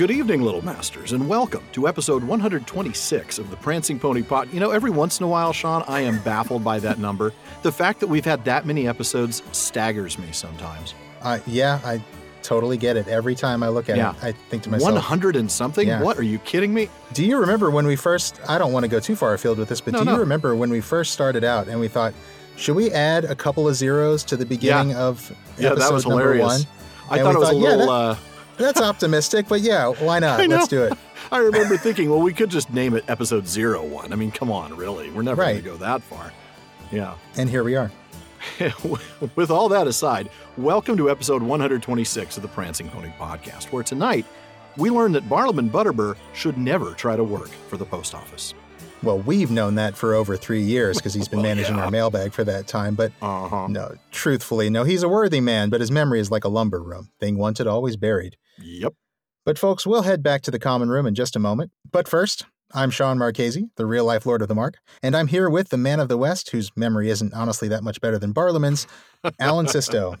Good evening, Little Masters, and welcome to episode 126 of the Prancing Pony Pod. You know, every once in a while, Sean, I am baffled by that number. The fact that we've had that many episodes staggers me sometimes. Yeah, I totally get it. Every time I look at it, I think to myself... 100 and something? Yeah. What? Are you kidding me? Do you remember when we first... I don't want to go too far afield with this, but do you remember when we first started out and we thought, should we add a couple of zeros to the beginning of episode that was hilarious. Number 1? I thought it was a little... That's optimistic, but yeah, why not? Let's do it. I remember thinking, well, we could just name it episode 01. I mean, come on, really. We're never going to go that far. Yeah. And here we are. With all that aside, welcome to episode 126 of the Prancing Pony Podcast, where tonight we learned that Barliman Butterbur should never try to work for the post office. Well, we've known that for over 3 years because he's been managing our mailbag for that time. But no, truthfully, he's a worthy man, but his memory is like a lumber room. Thing wanted, always buried. Yep. But folks, we'll head back to the common room in just a moment. But first, I'm Sean Marchese, the real-life Lord of the Mark, and I'm here with the man of the West, whose memory isn't honestly that much better than Barliman's, Alan Sisto.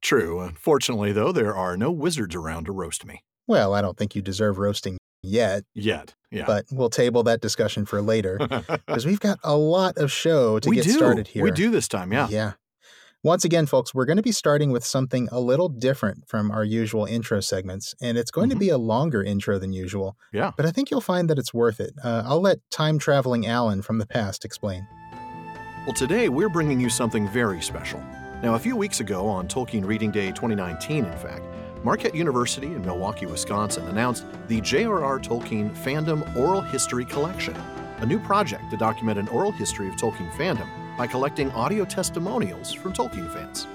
True. Unfortunately, though, there are no wizards around to roast me. Well, I don't think you deserve roasting yet. Yeah. But we'll table that discussion for later, because we've got a lot of show to get started here. We do this time, Yeah. Once again, folks, we're going to be starting with something a little different from our usual intro segments, and it's going to be a longer intro than usual. Yeah. But I think you'll find that it's worth it. I'll let time-traveling Alan from the past explain. Well, today we're bringing you something very special. Now, a few weeks ago on Tolkien Reading Day 2019, in fact, Marquette University in Milwaukee, Wisconsin announced the J.R.R. Tolkien Fandom Oral History Collection, a new project to document an oral history of Tolkien fandom by collecting audio testimonials from Tolkien fans.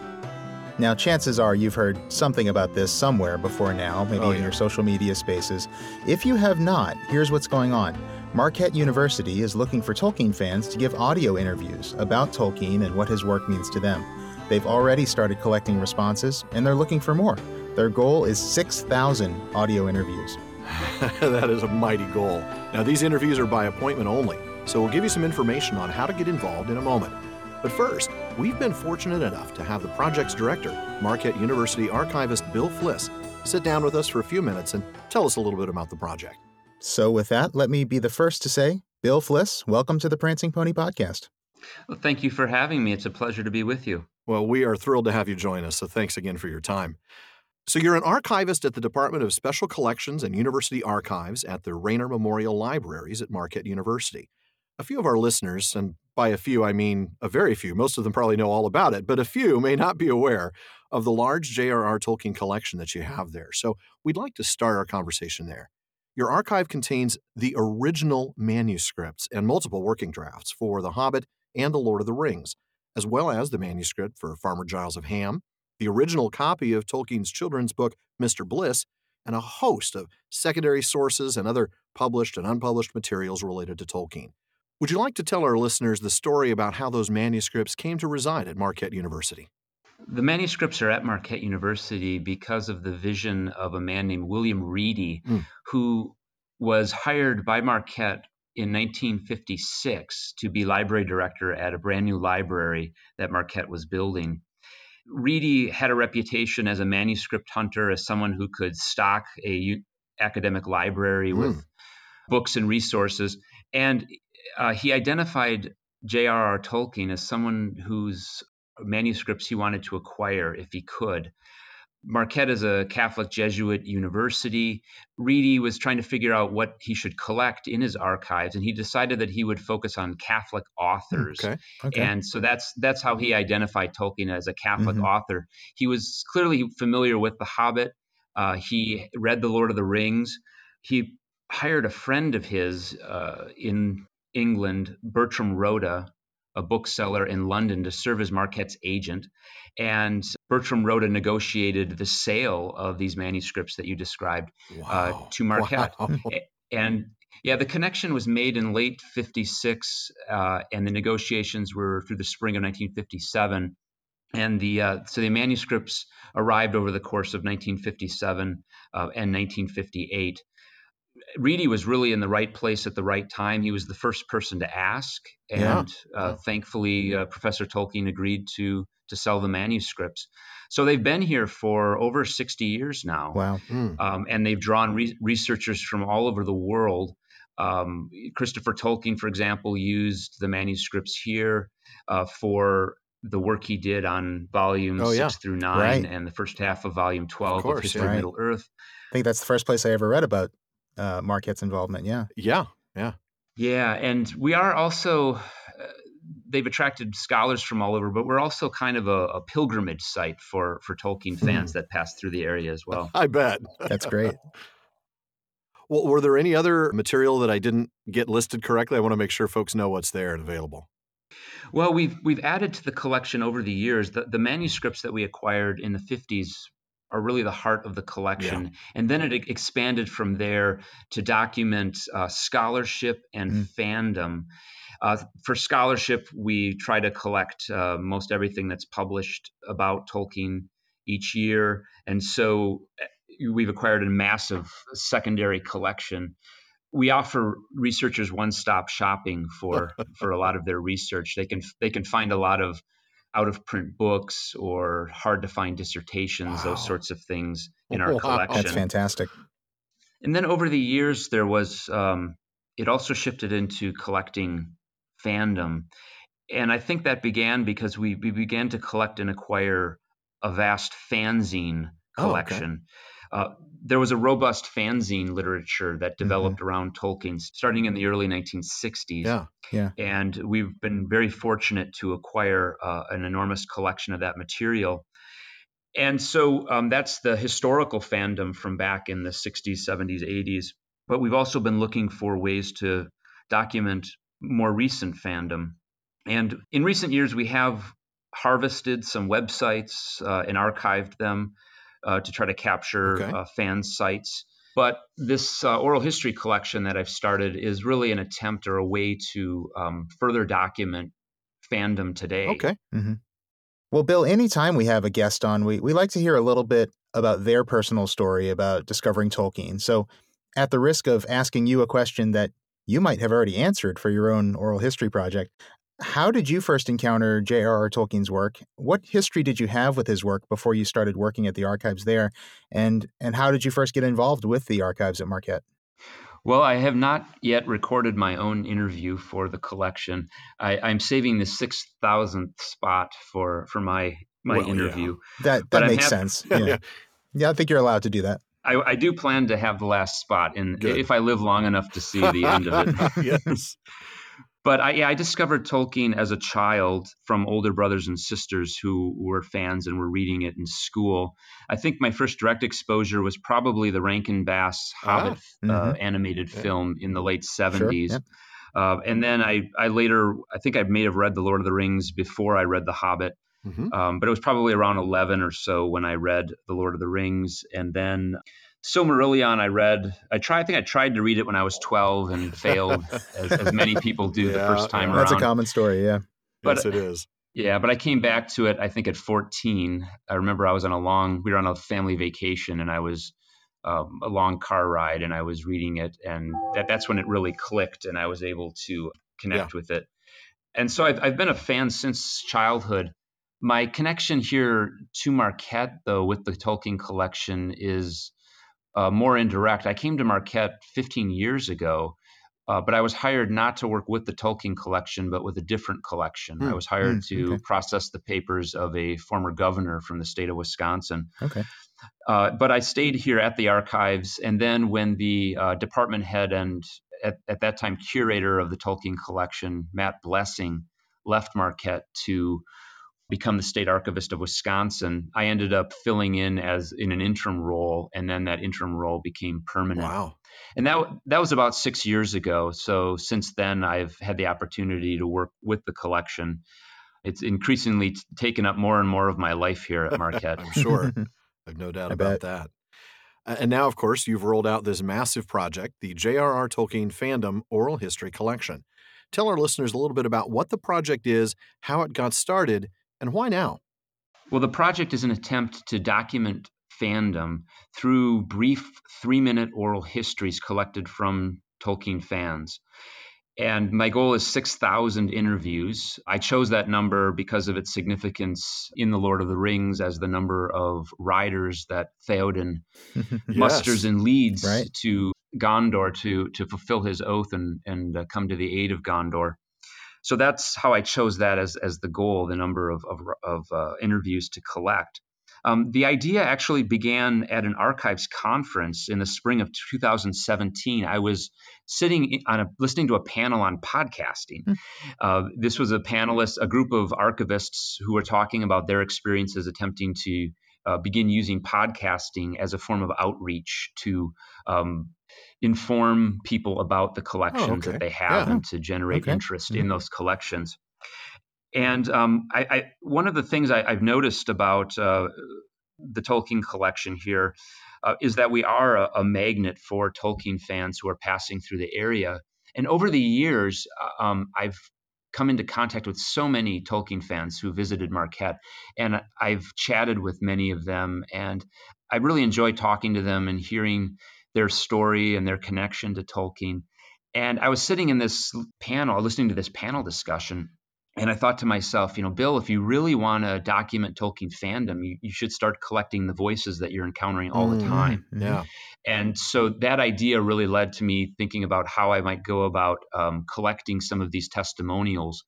Now, chances are you've heard something about this somewhere before now, maybe in your social media spaces. If you have not, here's what's going on. Marquette University is looking for Tolkien fans to give audio interviews about Tolkien and what his work means to them. They've already started collecting responses, and they're looking for more. Their goal is 6,000 audio interviews. That is a mighty goal. Now, these interviews are by appointment only, so we'll give you some information on how to get involved in a moment. But first, we've been fortunate enough to have the project's director, Marquette University archivist Bill Fliss, sit down with us for a few minutes and tell us a little bit about the project. So with that, let me be the first to say, Bill Fliss, welcome to the Prancing Pony Podcast. Well, thank you for having me. It's a pleasure to be with you. Well, we are thrilled to have you join us, so thanks again for your time. So you're an archivist at the Department of Special Collections and University Archives at the Rainer Memorial Libraries at Marquette University. A few of our listeners, and by a few I mean a very few, most of them probably know all about it, but a few may not be aware of the large J.R.R. Tolkien collection that you have there. So we'd like to start our conversation there. Your archive contains the original manuscripts and multiple working drafts for The Hobbit and The Lord of the Rings, as well as the manuscript for Farmer Giles of Ham, the original copy of Tolkien's children's book, Mr. Bliss, and a host of secondary sources and other published and unpublished materials related to Tolkien. Would you like to tell our listeners the story about how those manuscripts came to reside at Marquette University? The manuscripts are at Marquette University because of the vision of a man named William Reedy, who was hired by Marquette in 1956 to be library director at a brand new library that Marquette was building. Reedy had a reputation as a manuscript hunter, as someone who could stock an academic library with books and resources. And he identified J.R.R. Tolkien as someone whose manuscripts he wanted to acquire if he could. Marquette is a Catholic Jesuit university. Reedy was trying to figure out what he should collect in his archives, and he decided that he would focus on Catholic authors. Okay. And so that's how he identified Tolkien as a Catholic author. He was clearly familiar with The Hobbit. He read The Lord of the Rings. He hired a friend of his in England, Bertram Rota, a bookseller in London, to serve as Marquette's agent. And Bertram Rota negotiated the sale of these manuscripts that you described to Marquette. Wow. And the connection was made in late 56, and the negotiations were through the spring of 1957. And so the manuscripts arrived over the course of 1957 and 1958. Reedy was really in the right place at the right time. He was the first person to ask, and thankfully, Professor Tolkien agreed to sell the manuscripts. So they've been here for over 60 years now. Wow. And they've drawn researchers from all over the world. Christopher Tolkien, for example, used the manuscripts here for the work he did on volumes 6 through 9 and the first half of volume 12 of History of Middle Earth. I think that's the first place I ever read about Marquette's involvement. Yeah. And we are also, they've attracted scholars from all over, but we're also kind of a pilgrimage site for Tolkien fans that pass through the area as well. I bet. That's great. Well, were there any other material that I didn't get listed correctly? I want to make sure folks know what's there and available. Well, we've added to the collection over the years. The manuscripts that we acquired in the 50s are really the heart of the collection. Yeah. And then it expanded from there to document scholarship and fandom. For scholarship, we try to collect most everything that's published about Tolkien each year. And so we've acquired a massive secondary collection. We offer researchers one-stop shopping for a lot of their research. They can find a lot of out-of-print books or hard-to-find dissertations, those sorts of things in our collection. That's fantastic. And then over the years, there was it also shifted into collecting fandom. And I think that began because we began to collect and acquire a vast fanzine collection. There was a robust fanzine literature that developed around Tolkien starting in the early 1960s. And we've been very fortunate to acquire an enormous collection of that material. And so that's the historical fandom from back in the 60s, 70s, 80s. But we've also been looking for ways to document more recent fandom. And in recent years, we have harvested some websites and archived them to try to capture fan sites. But this oral history collection that I've started is really an attempt or a way to further document fandom today. Well, Bill, anytime we have a guest on, we like to hear a little bit about their personal story about discovering Tolkien. So at the risk of asking you a question that you might have already answered for your own oral history project, how did you first encounter J.R.R. Tolkien's work? What history did you have with his work before you started working at the archives there? And how did you first get involved with the archives at Marquette? Well, I have not yet recorded my own interview for the collection. I'm saving the 6,000th spot for my interview. Yeah. That makes sense. I think you're allowed to do that. I do plan to have the last spot if I live long enough to see the end of it. Yes. But I discovered Tolkien as a child from older brothers and sisters who were fans and were reading it in school. I think my first direct exposure was probably the Rankin-Bass Hobbit animated film in the late 70s. Sure, yep. And then I later, I think I may have read The Lord of the Rings before I read The Hobbit. But it was probably around 11 or so when I read The Lord of the Rings. And then Silmarillion, I tried to read it when I was 12 and failed, as many people do the first time around. That's a common story, yeah. But, yes, it is. Yeah, but I came back to it, I think, at 14. I remember we were on a family vacation, and I was a long car ride, and I was reading it, and that's when it really clicked, and I was able to connect with it. And so I've been a fan since childhood. My connection here to Marquette, though, with the Tolkien collection is more indirect. I came to Marquette 15 years ago, but I was hired not to work with the Tolkien collection, but with a different collection. I was hired to process the papers of a former governor from the state of Wisconsin. Okay. But I stayed here at the archives. And then when the department head and at that time curator of the Tolkien collection, Matt Blessing, left Marquette to become the state archivist of Wisconsin, I ended up filling in in an interim role. And then that interim role became permanent. Wow. And that was about 6 years ago. So since then, I've had the opportunity to work with the collection. It's increasingly taken up more and more of my life here at Marquette. I'm sure. I've no doubt about that. And now, of course, you've rolled out this massive project, the J.R.R. Tolkien Fandom Oral History Collection. Tell our listeners a little bit about what the project is, how it got started, and why now? Well, the project is an attempt to document fandom through brief 3-minute oral histories collected from Tolkien fans. And my goal is 6,000 interviews. I chose that number because of its significance in The Lord of the Rings as the number of riders that Theoden musters and leads to Gondor to fulfill his oath and come to the aid of Gondor. So that's how I chose that as the goal, the number of interviews to collect. The idea actually began at an archives conference in the spring of 2017. I was sitting on listening to a panel on podcasting. This was a group of archivists who were talking about their experiences attempting to begin using podcasting as a form of outreach to inform people about the collections that they have and to generate interest in those collections. And one of the things I've noticed about the Tolkien collection here is that we are a magnet for Tolkien fans who are passing through the area. And over the years, I've come into contact with so many Tolkien fans who visited Marquette, and I've chatted with many of them. And I really enjoy talking to them and hearing their story and their connection to Tolkien. And I was sitting in this panel, listening to this panel discussion, and I thought to myself, Bill, if you really want to document Tolkien fandom, you should start collecting the voices that you're encountering all the time. Yeah. And so that idea really led to me thinking about how I might go about collecting some of these testimonials.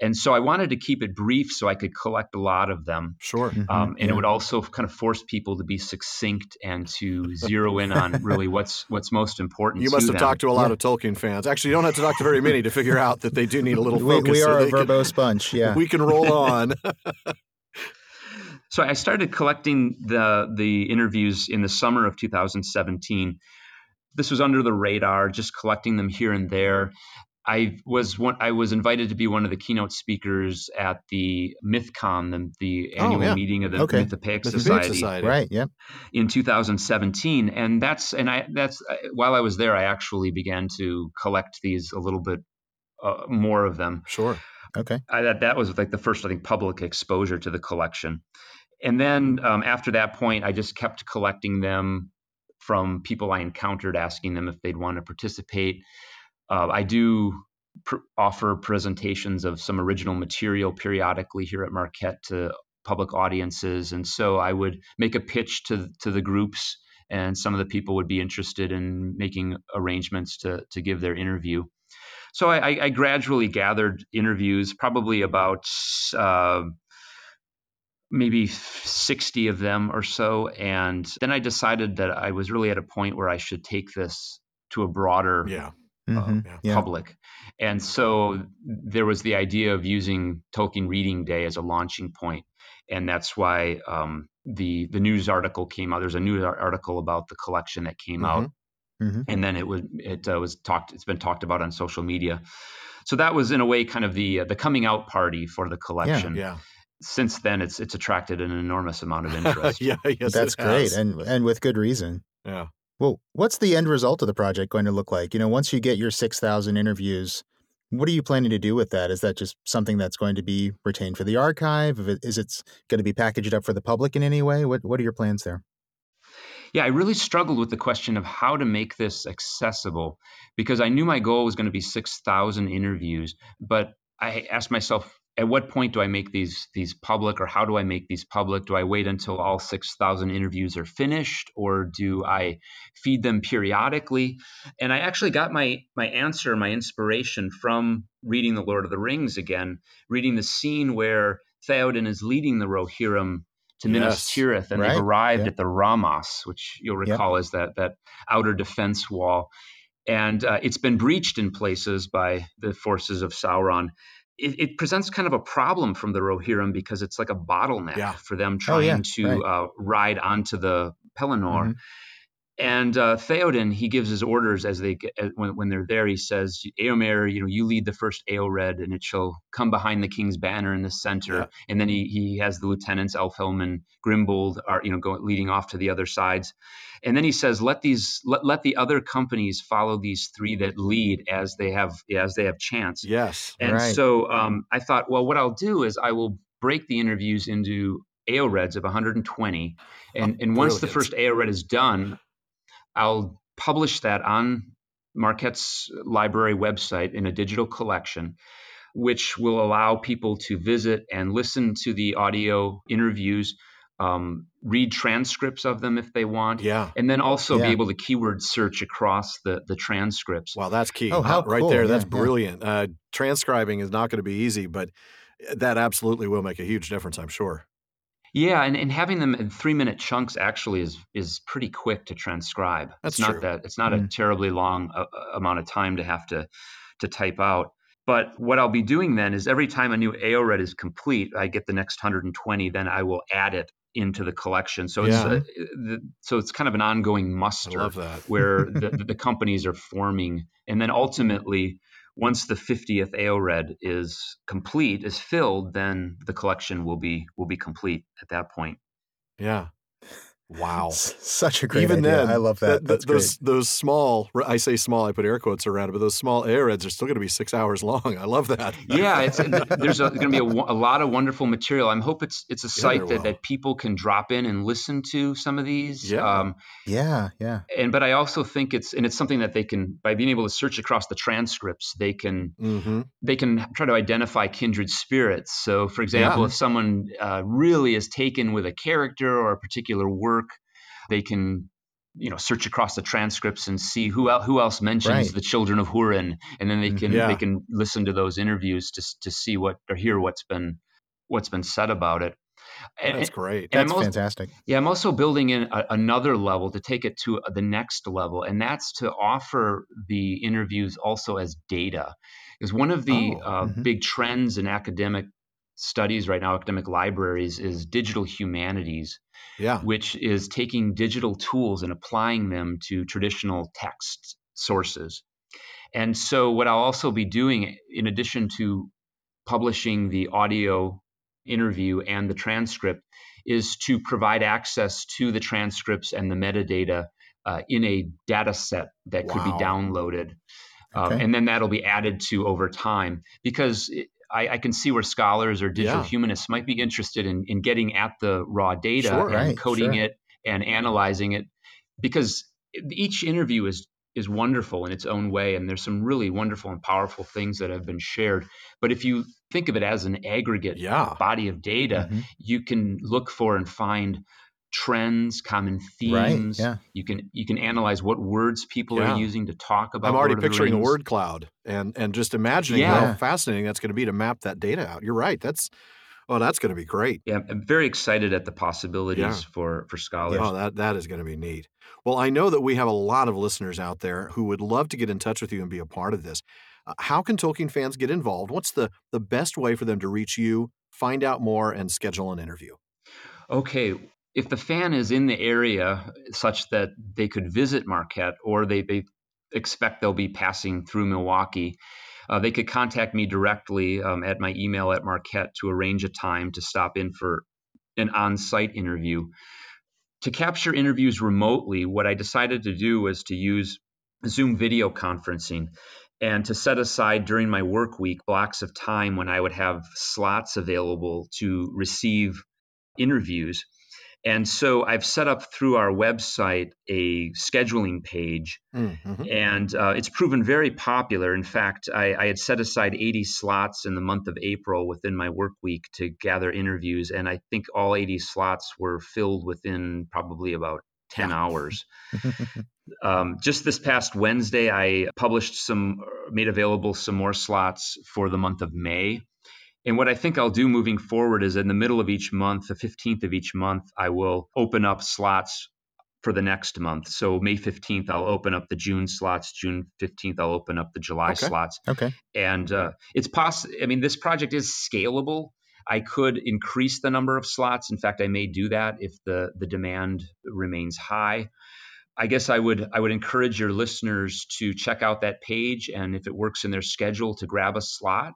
And so I wanted to keep it brief so I could collect a lot of them. Sure. It would also kind of force people to be succinct and to zero in on really what's most important. You must have talked to a lot of Tolkien fans. Actually, you don't have to talk to very many to figure out that they do need a little focus. We are a verbose bunch. Yeah. We can roll on. So I started collecting the interviews in the summer of 2017. This was under the radar, just collecting them here and there. I was invited to be one of the keynote speakers at the MythCon, the annual meeting of the Mythopoeic Society, right? Yeah, in 2017, and while I was there, I actually began to collect these a little bit more of them. Sure. Okay. That was like the first, I think, public exposure to the collection, and then after that point, I just kept collecting them from people I encountered, asking them if they'd want to participate. I do offer presentations of some original material periodically here at Marquette to public audiences. And so I would make a pitch to the groups, and some of the people would be interested in making arrangements to give their interview. So I gradually gathered interviews, probably about maybe 60 of them or so. And then I decided that I was really at a point where I should take this to a broader public. And so there was the idea of using Tolkien Reading Day as a launching point. And that's why the news article came out. There's a news article about the collection that came out. And then it's been talked about on social media. So that was in a way kind of the coming out party for the collection. Yeah. Since then it's attracted an enormous amount of interest. That's great. And with good reason. Yeah. Well, what's the end result of the project going to look like? Once you get your 6,000 interviews, what are you planning to do with that? Is that just something that's going to be retained for the archive? Is it going to be packaged up for the public in any way? What are your plans there? Yeah, I really struggled with the question of how to make this accessible, because I knew my goal was going to be 6,000 interviews, but I asked myself, at what point do I make these public, or how do I make these public? Do I wait until all 6,000 interviews are finished, or do I feed them periodically? And I actually got my answer, my inspiration from reading The Lord of the Rings again, reading the scene where Theoden is leading the Rohirrim to Minas Tirith, and they've arrived at the Ramos, which you'll recall is that outer defense wall. And it's been breached in places by the forces of Sauron. It presents kind of a problem from the Rohirrim, because it's like a bottleneck for them trying to ride onto the Pelennor. And Theoden, he gives his orders when they're there. He says, "Eomer, you lead the first Eored, and it shall come behind the king's banner in the center." Yeah. And then he has the lieutenants Elfhelm and Grimbold are leading off to the other sides. And then he says, "Let the other companies follow these three that lead as they have chance." Yes. And so I thought, well, what I'll do is I will break the interviews into Eoreds of 120. And once the first Eored is done, I'll publish that on Marquette's library website in a digital collection, which will allow people to visit and listen to the audio interviews, read transcripts of them if they want, and then also be able to keyword search across the transcripts. Wow, that's key. Oh, how cool. There. That's brilliant. Transcribing is not going to be easy, but that absolutely will make a huge difference, I'm sure. Yeah, and having them in 3-minute chunks actually is pretty quick to transcribe. That's true. It's not a terribly long amount of time to have to type out. But what I'll be doing then is every time a new Eored is complete, I get the next 120, then I will add it into the collection. So it's kind of an ongoing muster. I love that. Where the companies are forming. And then ultimately, once the 50th Eored is filled, then the collection will be complete at that point. Yeah. Wow. Such a great idea. Then, I love that. Those small, I say small, I put air quotes around it, but those small Eoreds are still going to be 6 hours long. I love that. Yeah, there's going to be a lot of wonderful material. I hope it's a site that people can drop in and listen to some of these. Yeah. But I also think it's something that they can, by being able to search across the transcripts, they can try to identify kindred spirits. So, for example, if someone really is taken with a character or a particular work, they can, search across the transcripts and see who else mentions the children of Húrin, and then they can listen to those interviews to see what or hear what's been said about it. And, that's great. That's fantastic. Yeah, I'm also building in another level to take it to the next level, and that's to offer the interviews also as data. Because one of the big trends in academic studies right now, academic libraries, is digital humanities, which is taking digital tools and applying them to traditional text sources. And so what I'll also be doing, in addition to publishing the audio interview and the transcript, is to provide access to the transcripts and the metadata in a data set that could be downloaded. And then that'll be added to over time, because I can see where scholars or digital humanists might be interested in getting at the raw data and coding it and analyzing it, because each interview is wonderful in its own way. And there's some really wonderful and powerful things that have been shared. But if you think of it as an aggregate body of data, you can look for and find trends, common themes. Right. Yeah. You can analyze what words people are using to talk about. I'm already picturing a word cloud and just imagining how fascinating that's going to be to map that data out. You're right. That's going to be great. Yeah, I'm very excited at the possibilities for scholars. Oh, that is going to be neat. Well, I know that we have a lot of listeners out there who would love to get in touch with you and be a part of this. How can Tolkien fans get involved? What's the best way for them to reach you, find out more, and schedule an interview? Okay. If the fan is in the area such that they could visit Marquette, or they expect they'll be passing through Milwaukee, they could contact me directly at my email at Marquette to arrange a time to stop in for an on-site interview. To capture interviews remotely, what I decided to do was to use Zoom video conferencing and to set aside during my work week blocks of time when I would have slots available to receive interviews. And so I've set up through our website a scheduling page, and it's proven very popular. In fact, I had set aside 80 slots in the month of April within my work week to gather interviews, and I think all 80 slots were filled within probably about 10 hours. Just this past Wednesday, I made available some more slots for the month of May. And what I think I'll do moving forward is in the middle of each month, the 15th of each month, I will open up slots for the next month. So May 15th, I'll open up the June slots. June 15th, I'll open up the July slots. Okay. And it's possible. I mean, this project is scalable. I could increase the number of slots. In fact, I may do that if the demand remains high. I guess I would encourage your listeners to check out that page, and if it works in their schedule, to grab a slot.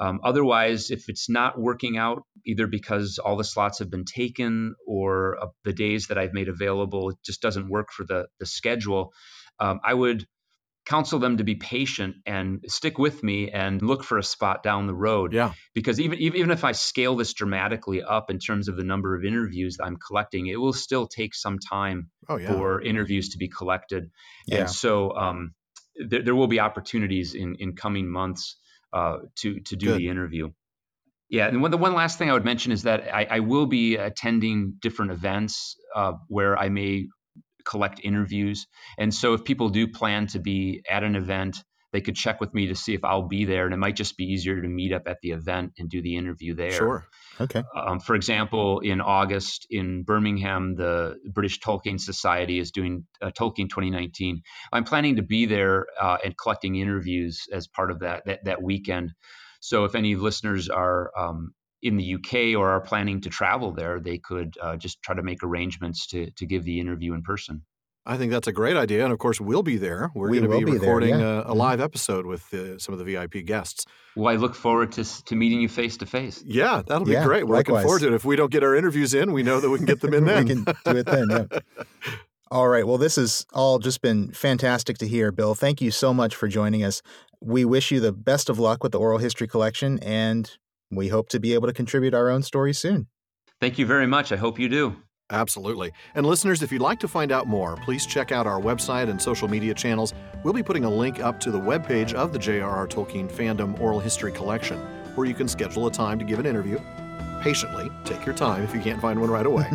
Otherwise, if it's not working out, either because all the slots have been taken or the days that I've made available, it just doesn't work for the schedule, I would counsel them to be patient and stick with me and look for a spot down the road. Yeah. Because even if I scale this dramatically up in terms of the number of interviews that I'm collecting, it will still take some time for interviews to be collected. Yeah. And so there will be opportunities in coming months to do the interview. Yeah, and the one last thing I would mention is that I will be attending different events where I may collect interviews. And so if people do plan to be at an event, they could check with me to see if I'll be there. And it might just be easier to meet up at the event and do the interview there. Sure. Okay. For example, in August in Birmingham, the British Tolkien Society is doing Tolkien 2019. I'm planning to be there and collecting interviews as part of that weekend. So if any listeners are in the UK or are planning to travel there, they could just try to make arrangements to give the interview in person. I think that's a great idea. And of course, we'll be there. We're going to be recording a live episode with some of the VIP guests. Well, I look forward to meeting you face to face. Yeah, that'll be great. We're looking forward to it. If we don't get our interviews in, we know that we can get them in then. We can do it then, yeah. All right. Well, this has all just been fantastic to hear, Bill. Thank you so much for joining us. We wish you the best of luck with the Oral History Collection, and we hope to be able to contribute our own story soon. Thank you very much. I hope you do. Absolutely. And listeners, if you'd like to find out more, please check out our website and social media channels. We'll be putting a link up to the webpage of the J.R.R. Tolkien Fandom Oral History Collection, where you can schedule a time to give an interview. Patiently, take your time if you can't find one right away.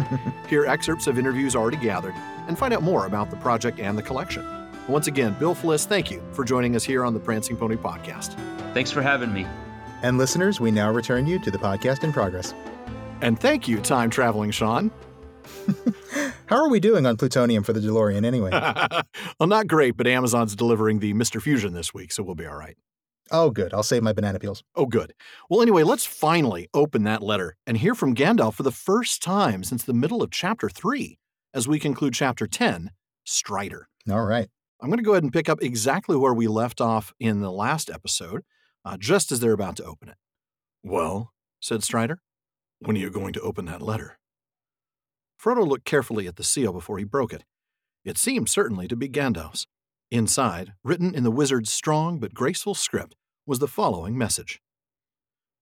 Hear excerpts of interviews already gathered, and find out more about the project and the collection. Once again, Bill Fliss, thank you for joining us here on the Prancing Pony Podcast. Thanks for having me. And listeners, we now return you to the podcast in progress. And thank you, time-traveling Sean. How are we doing on plutonium for the DeLorean anyway? Well, not great, but Amazon's delivering the Mr. Fusion this week, so we'll be all right. Oh, good. I'll save my banana peels. Oh, good. Well, anyway, let's finally open that letter and hear from Gandalf for the first time since the middle of Chapter 3 as we conclude Chapter 10, Strider. All right. I'm going to go ahead and pick up exactly where we left off in the last episode. Just as they're about to open it. Well, said Strider, when are you going to open that letter? Frodo looked carefully at the seal before he broke it. It seemed certainly to be Gandalf's. Inside, written in the wizard's strong but graceful script, was the following message.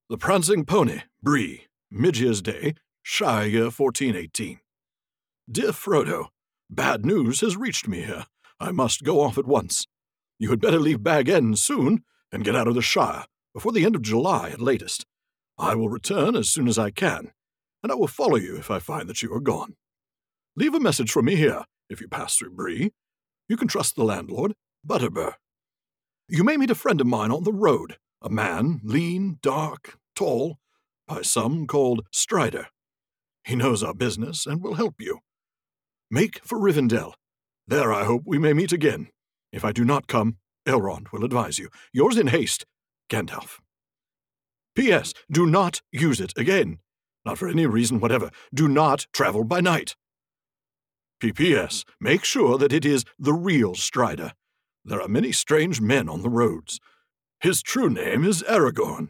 The Prancing Pony, Bree, Midyear's Day, Shire 1418. Dear Frodo, bad news has reached me here. I must go off at once. You had better leave Bag End soon, and get out of the Shire before the end of July at latest. I will return as soon as I can, and I will follow you if I find that you are gone. Leave a message for me here if you pass through Bree. You can trust the landlord, Butterbur. You may meet a friend of mine on the road, a man, lean, dark, tall, by some called Strider. He knows our business and will help you. Make for Rivendell. There I hope we may meet again. If I do not come, Elrond will advise you. Yours in haste, Gandalf. P.S. Do not use it again. Not for any reason whatever. Do not travel by night. P.P.S. Make sure that it is the real Strider. There are many strange men on the roads. His true name is Aragorn.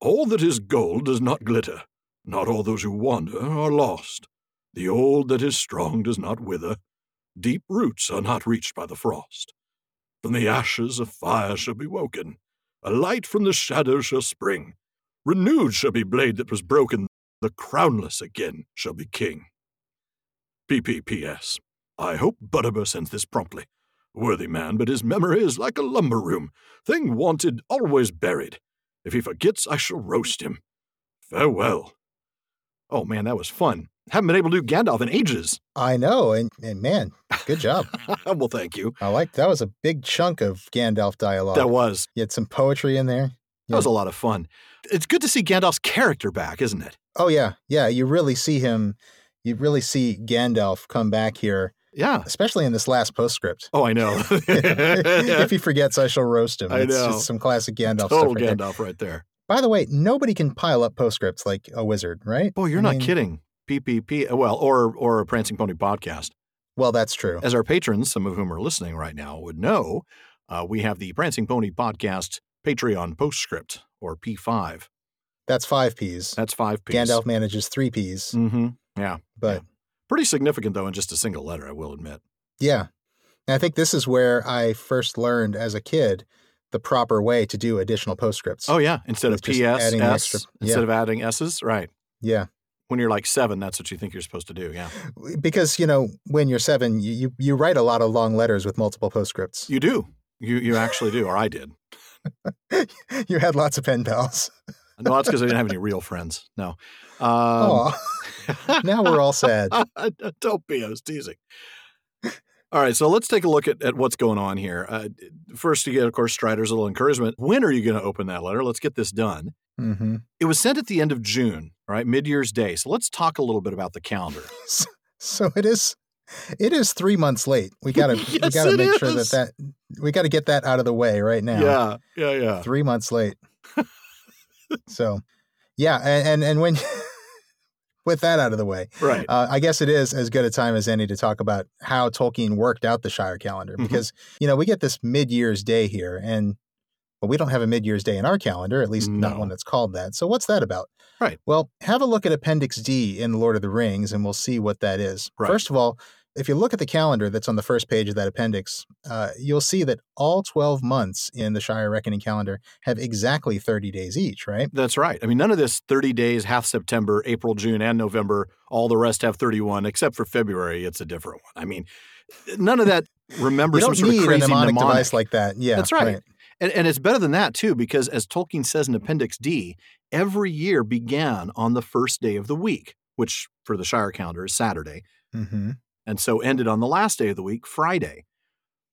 All that is gold does not glitter. Not all those who wander are lost. The old that is strong does not wither. Deep roots are not reached by the frost. From the ashes a fire shall be woken. A light from the shadow shall spring. Renewed shall be blade that was broken. The crownless again shall be king. P.P.P.S. I hope Butterbur sends this promptly. A worthy man, but his memory is like a lumber room. Thing wanted, always buried. If he forgets, I shall roast him. Farewell. Oh, man, that was fun. Haven't been able to do Gandalf in ages. I know, and man, good job. Well, thank you. I like that was a big chunk of Gandalf dialogue. That was. You had some poetry in there. That was a lot of fun. It's good to see Gandalf's character back, isn't it? Oh, yeah. Yeah, you really see him. You really see Gandalf come back here. Yeah. Especially in this last postscript. Oh, I know. If he forgets, I shall roast him. It's just some classic Gandalf stuff. Total Gandalf right there. By the way, nobody can pile up postscripts like a wizard, right? Oh, you're not kidding. PPP, well, or a Prancing Pony Podcast. Well, that's true. As our patrons, some of whom are listening right now, would know, we have the Prancing Pony Podcast Patreon Postscript, or P5. That's 5 Ps. That's 5 Ps. Gandalf manages 3 Ps. Mm-hmm. Yeah. But pretty significant, though, in just a single letter, I will admit. Yeah. And I think this is where I first learned as a kid the proper way to do additional postscripts. Oh, yeah. Instead of P.S., S, instead of adding S's, right. Yeah. When you're like 7, that's what you think you're supposed to do, yeah. Because, you know, when you're 7, you write a lot of long letters with multiple postscripts. You do. You actually do, or I did. You had lots of pen pals. No, that's because I didn't have any real friends. No. Now we're all sad. Don't be. I was teasing. All right, so let's take a look at what's going on here. First, you get, of course, Strider's little encouragement. When are you going to open that letter? Let's get this done. Mm-hmm. It was sent at the end of June, right? Mid-year's day. So let's talk a little bit about the calendar. So it is 3 months late. We got to yes, we got to make is. Sure that we got to get that out of the way right now. Yeah. 3 months late. So, yeah, and when with that out of the way, right? I guess it is as good a time as any to talk about how Tolkien worked out the Shire calendar, mm-hmm. because you know we get this mid-year's day here, and but we don't have a mid-year's day in our calendar, at least not one that's called that. So what's that about? Right. Well, have a look at Appendix D in Lord of the Rings, and we'll see what that is. Right. First of all, if you look at the calendar that's on the first page of that appendix, you'll see that all 12 months in the Shire Reckoning calendar have exactly 30 days each, right? That's right. I mean, none of this 30 days, half September, April, June, and November, all the rest have 31, except for February, it's a different one. I mean, none of that remembers some sort of crazy mnemonic device like that. Yeah, that's right. And it's better than that, too, because as Tolkien says in Appendix D, every year began on the first day of the week, which for the Shire calendar is Saturday. Mm-hmm. And so ended on the last day of the week, Friday.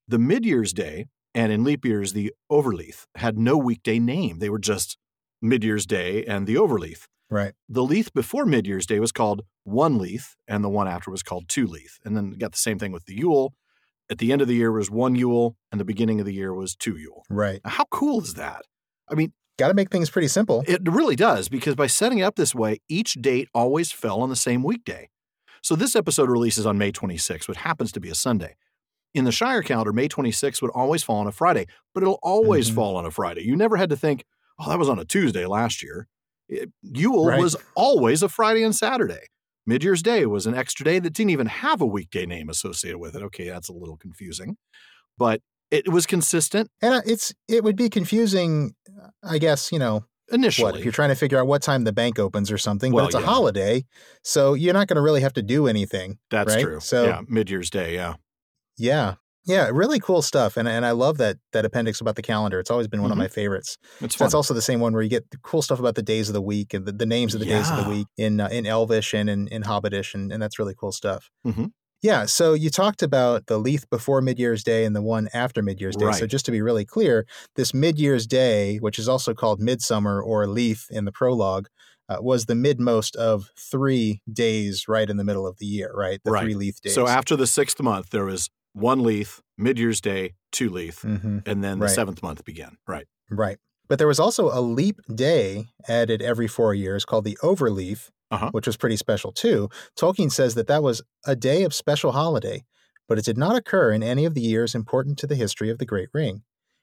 The mid-year's day, and in leap years, the overleaf, had no weekday name. They were just mid-year's day and the overleaf. Right. The leaf before mid-year's day was called one leaf, and the one after was called two leaf. And then you got the same thing with the Yule. At the end of the year was one Yule, and the beginning of the year was two Yule. Right. Now, how cool is that? I mean, got to make things pretty simple. It really does, because by setting it up this way, each date always fell on the same weekday. So this episode releases on May 26, which happens to be a Sunday. In the Shire calendar, May 26 would always fall on a Friday, but it'll always mm-hmm. fall on a Friday. You never had to think, oh, that was on a Tuesday last year. Yule right. was always a Friday and Saturday. Mid-year's day was an extra day that didn't even have a weekday name associated with it. Okay, that's a little confusing, but it was consistent. And it would be confusing, I guess, you know, initially. What, if you're trying to figure out what time the bank opens or something, well, but it's a holiday, so you're not going to really have to do anything. That's right? True. So, yeah, mid-year's day, yeah. Yeah. Yeah, really cool stuff. And I love that appendix about the calendar. It's always been one mm-hmm. of my favorites. That's also the same one where you get the cool stuff about the days of the week and the names of the days of the week in Elvish and in Hobbitish, and that's really cool stuff. Mm-hmm. Yeah, so you talked about the leaf before mid-year's day and the one after mid-year's day. Right. So just to be really clear, this mid-year's day, which is also called midsummer or leaf in the prologue, was the midmost of 3 days right in the middle of the year, right? The three leaf days. So after the 6th month, there was one leaf, mid-year's day, two leaf, mm-hmm. and then the 7th month began. Right. Right. But there was also a leap day added every 4 years called the overleaf, which was pretty special too. Tolkien says that was a day of special holiday, but it did not occur in any of the years important to the history of the Great Ring.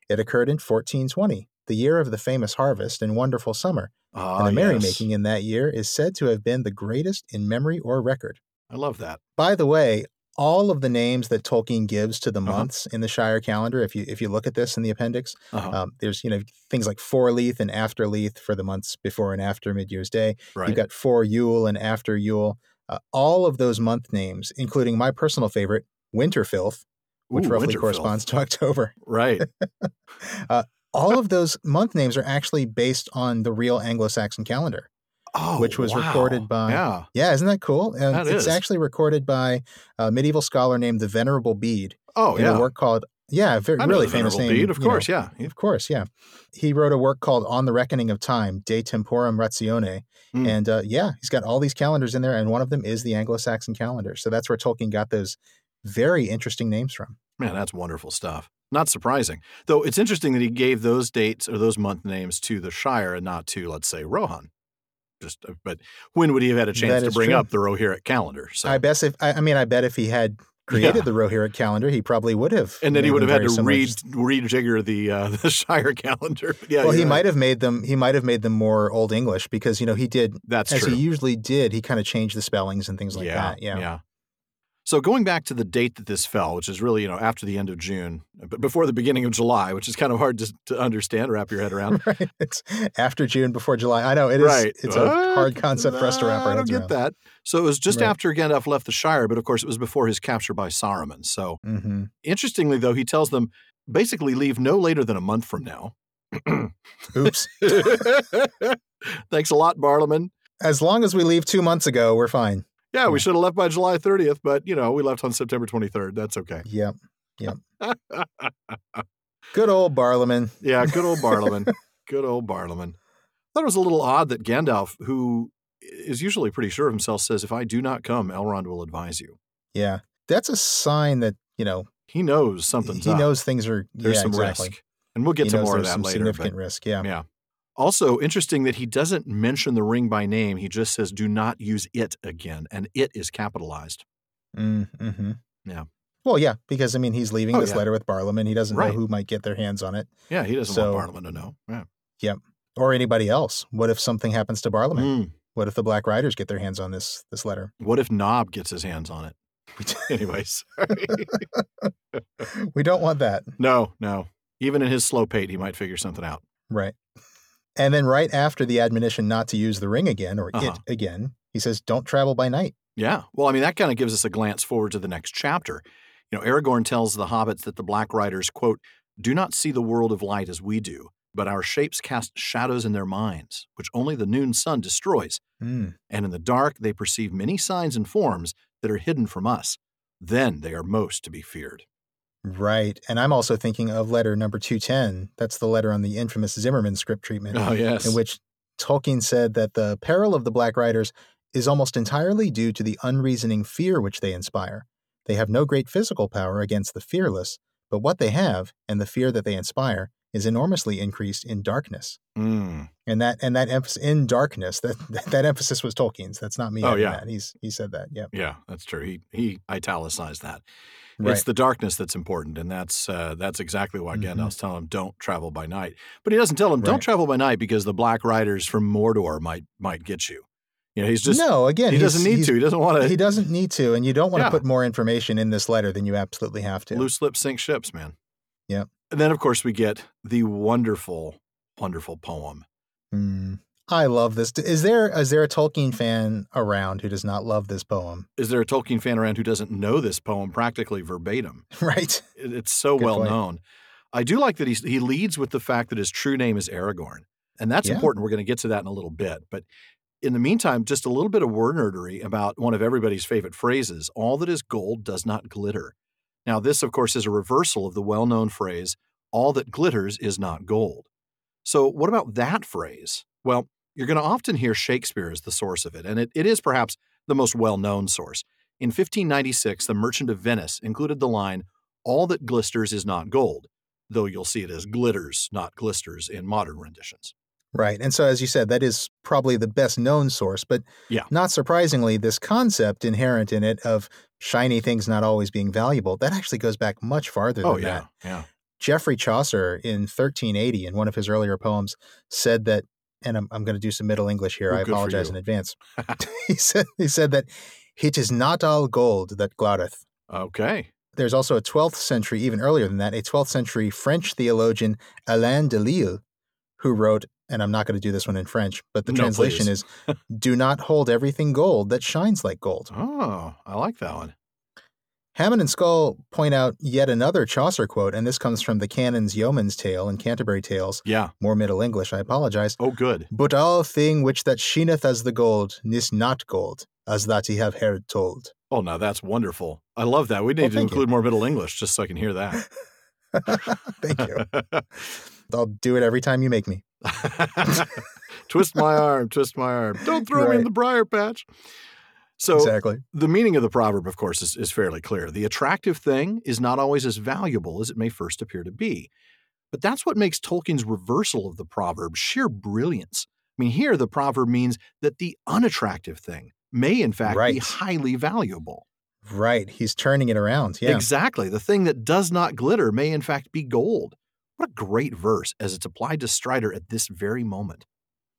It occurred in 1420, the year of the famous harvest and wonderful summer. And the merrymaking in that year is said to have been the greatest in memory or record. I love that. By the way, all of the names that Tolkien gives to the months in the Shire calendar, if you look at this in the appendix, there's things like foreleaf and afterleaf for the months before and after mid-year's day. Right. You've got fore Yule and after Yule. All of those month names, including my personal favorite, Winterfilth, which roughly corresponds to October. Right. All of those month names are actually based on the real Anglo-Saxon calendar. Oh, which was recorded by, isn't that cool? That it's actually recorded by a medieval scholar named the Venerable Bede. Oh, in a work called, really famous name. Bede, of course, Of course, yeah. He wrote a work called On the Reckoning of Time, De Temporum Ratione. Mm. And he's got all these calendars in there, and one of them is the Anglo-Saxon calendar. So that's where Tolkien got those very interesting names from. Man, that's wonderful stuff. Not surprising. Though it's interesting that he gave those dates or those month names to the Shire and not to, let's say, Rohan. But when would he have had a chance to bring up the Rohirrim calendar? So. I bet if he had created the Rohirrim calendar, he probably would have. And then he would have had to rejigger the Shire calendar. Yeah, well, he might have made them more Old English because he did. That's true. He usually did. He kind of changed the spellings and things like that. Yeah. So going back to the date that this fell, which is really, after the end of June, but before the beginning of July, which is kind of hard to understand, wrap your head around. Right. It's after June, before July. I know it is. Right. It's a hard concept for us to wrap our heads around. I don't get that. So it was just after Gandalf left the Shire, but of course it was before his capture by Saruman. So interestingly, though, he tells them basically leave no later than a month from now. Oops. Thanks a lot, Barliman. As long as we leave 2 months ago, we're fine. Yeah, we should have left by July 30th, but, we left on September 23rd. That's okay. Yep. Good old Barliman. Yeah, good old Barliman. I thought it was a little odd that Gandalf, who is usually pretty sure of himself, says, if I do not come, Elrond will advise you. Yeah, that's a sign that, he knows something's up. He knows things are, risk. And we'll get to more of that later. Significant risk, yeah. Also, interesting that he doesn't mention the ring by name. He just says, do not use it again. And it is capitalized. Mm-hmm. Yeah. Well, yeah, because, he's leaving this letter with Barliman. He doesn't know who might get their hands on it. Yeah, he doesn't want Barliman to know. Yeah. Yep. Or anybody else. What if something happens to Barliman? What if the Black Riders get their hands on this letter? What if Nob gets his hands on it? Anyway, sorry. We don't want that. No. Even in his slow pate, he might figure something out. Right. And then right after the admonition not to use the ring again, or it again, he says, don't travel by night. Yeah. Well, that kind of gives us a glance forward to the next chapter. Aragorn tells the hobbits that the Black Riders, quote, do not see the world of light as we do, but our shapes cast shadows in their minds, which only the noon sun destroys. And in the dark, they perceive many signs and forms that are hidden from us. Then they are most to be feared. Right. And I'm also thinking of letter number 210. That's the letter on the infamous Zimmerman script treatment. Oh, yes. In which Tolkien said that the peril of the Black Riders is almost entirely due to the unreasoning fear which they inspire. They have no great physical power against the fearless, but what they have and the fear that they inspire is enormously increased in darkness. And that emphasis in darkness, that emphasis was Tolkien's. That's not me. Oh, yeah. That. He said that. Yeah. Yeah, that's true. He italicized that. Right. It's the darkness that's important, and that's exactly why Gandalf's telling him don't travel by night. But he doesn't tell him don't travel by night because the Black Riders from Mordor might get you. He's just he doesn't need to. He doesn't want to. He doesn't need to, and you don't want to put more information in this letter than you absolutely have to. Loose lips sink ships, man. Yeah. And then of course we get the wonderful, wonderful poem. I love this. Is there a Tolkien fan around who does not love this poem? Is there a Tolkien fan around who doesn't know this poem practically verbatim? Right. It's so good well point. Known. I do like that he leads with the fact that his true name is Aragorn. And that's important. We're going to get to that in a little bit. But in the meantime, just a little bit of word nerdery about one of everybody's favorite phrases, all that is gold does not glitter. Now, this, of course, is a reversal of the well-known phrase, all that glitters is not gold. So what about that phrase? Well, you're going to often hear Shakespeare as the source of it, and it is perhaps the most well-known source. In 1596, the Merchant of Venice included the line, all that glisters is not gold, though you'll see it as glitters, not glisters in modern renditions. Right. And so, as you said, that is probably the best known source, but not surprisingly, this concept inherent in it of shiny things not always being valuable, that actually goes back much farther than that. Yeah. Geoffrey Chaucer in 1380, in one of his earlier poems, said that, and I'm going to do some Middle English here. I apologize in advance. He said that it is not all gold that glittereth. Okay. There's also a 12th century, even earlier than that, a 12th century French theologian, Alain de Lille, who wrote, and I'm not going to do this one in French, but the translation is, do not hold everything gold that shines like gold. Oh, I like that one. Hammond and Scull point out yet another Chaucer quote, and this comes from the Canon's Yeoman's Tale and Canterbury Tales. Yeah. More Middle English, I apologize. Oh, good. But all thing which that sheeneth as the gold, nis not gold, as that ye have heard told. Oh, now that's wonderful. I love that. We need to include more Middle English just so I can hear that. Thank you. I'll do it every time you make me. Twist my arm. Don't throw me in the briar patch. So the meaning of the proverb, of course, is fairly clear. The attractive thing is not always as valuable as it may first appear to be. But that's what makes Tolkien's reversal of the proverb sheer brilliance. Here the proverb means that the unattractive thing may, in fact, be highly valuable. Right. He's turning it around. Yeah. Exactly. The thing that does not glitter may, in fact, be gold. What a great verse as it's applied to Strider at this very moment.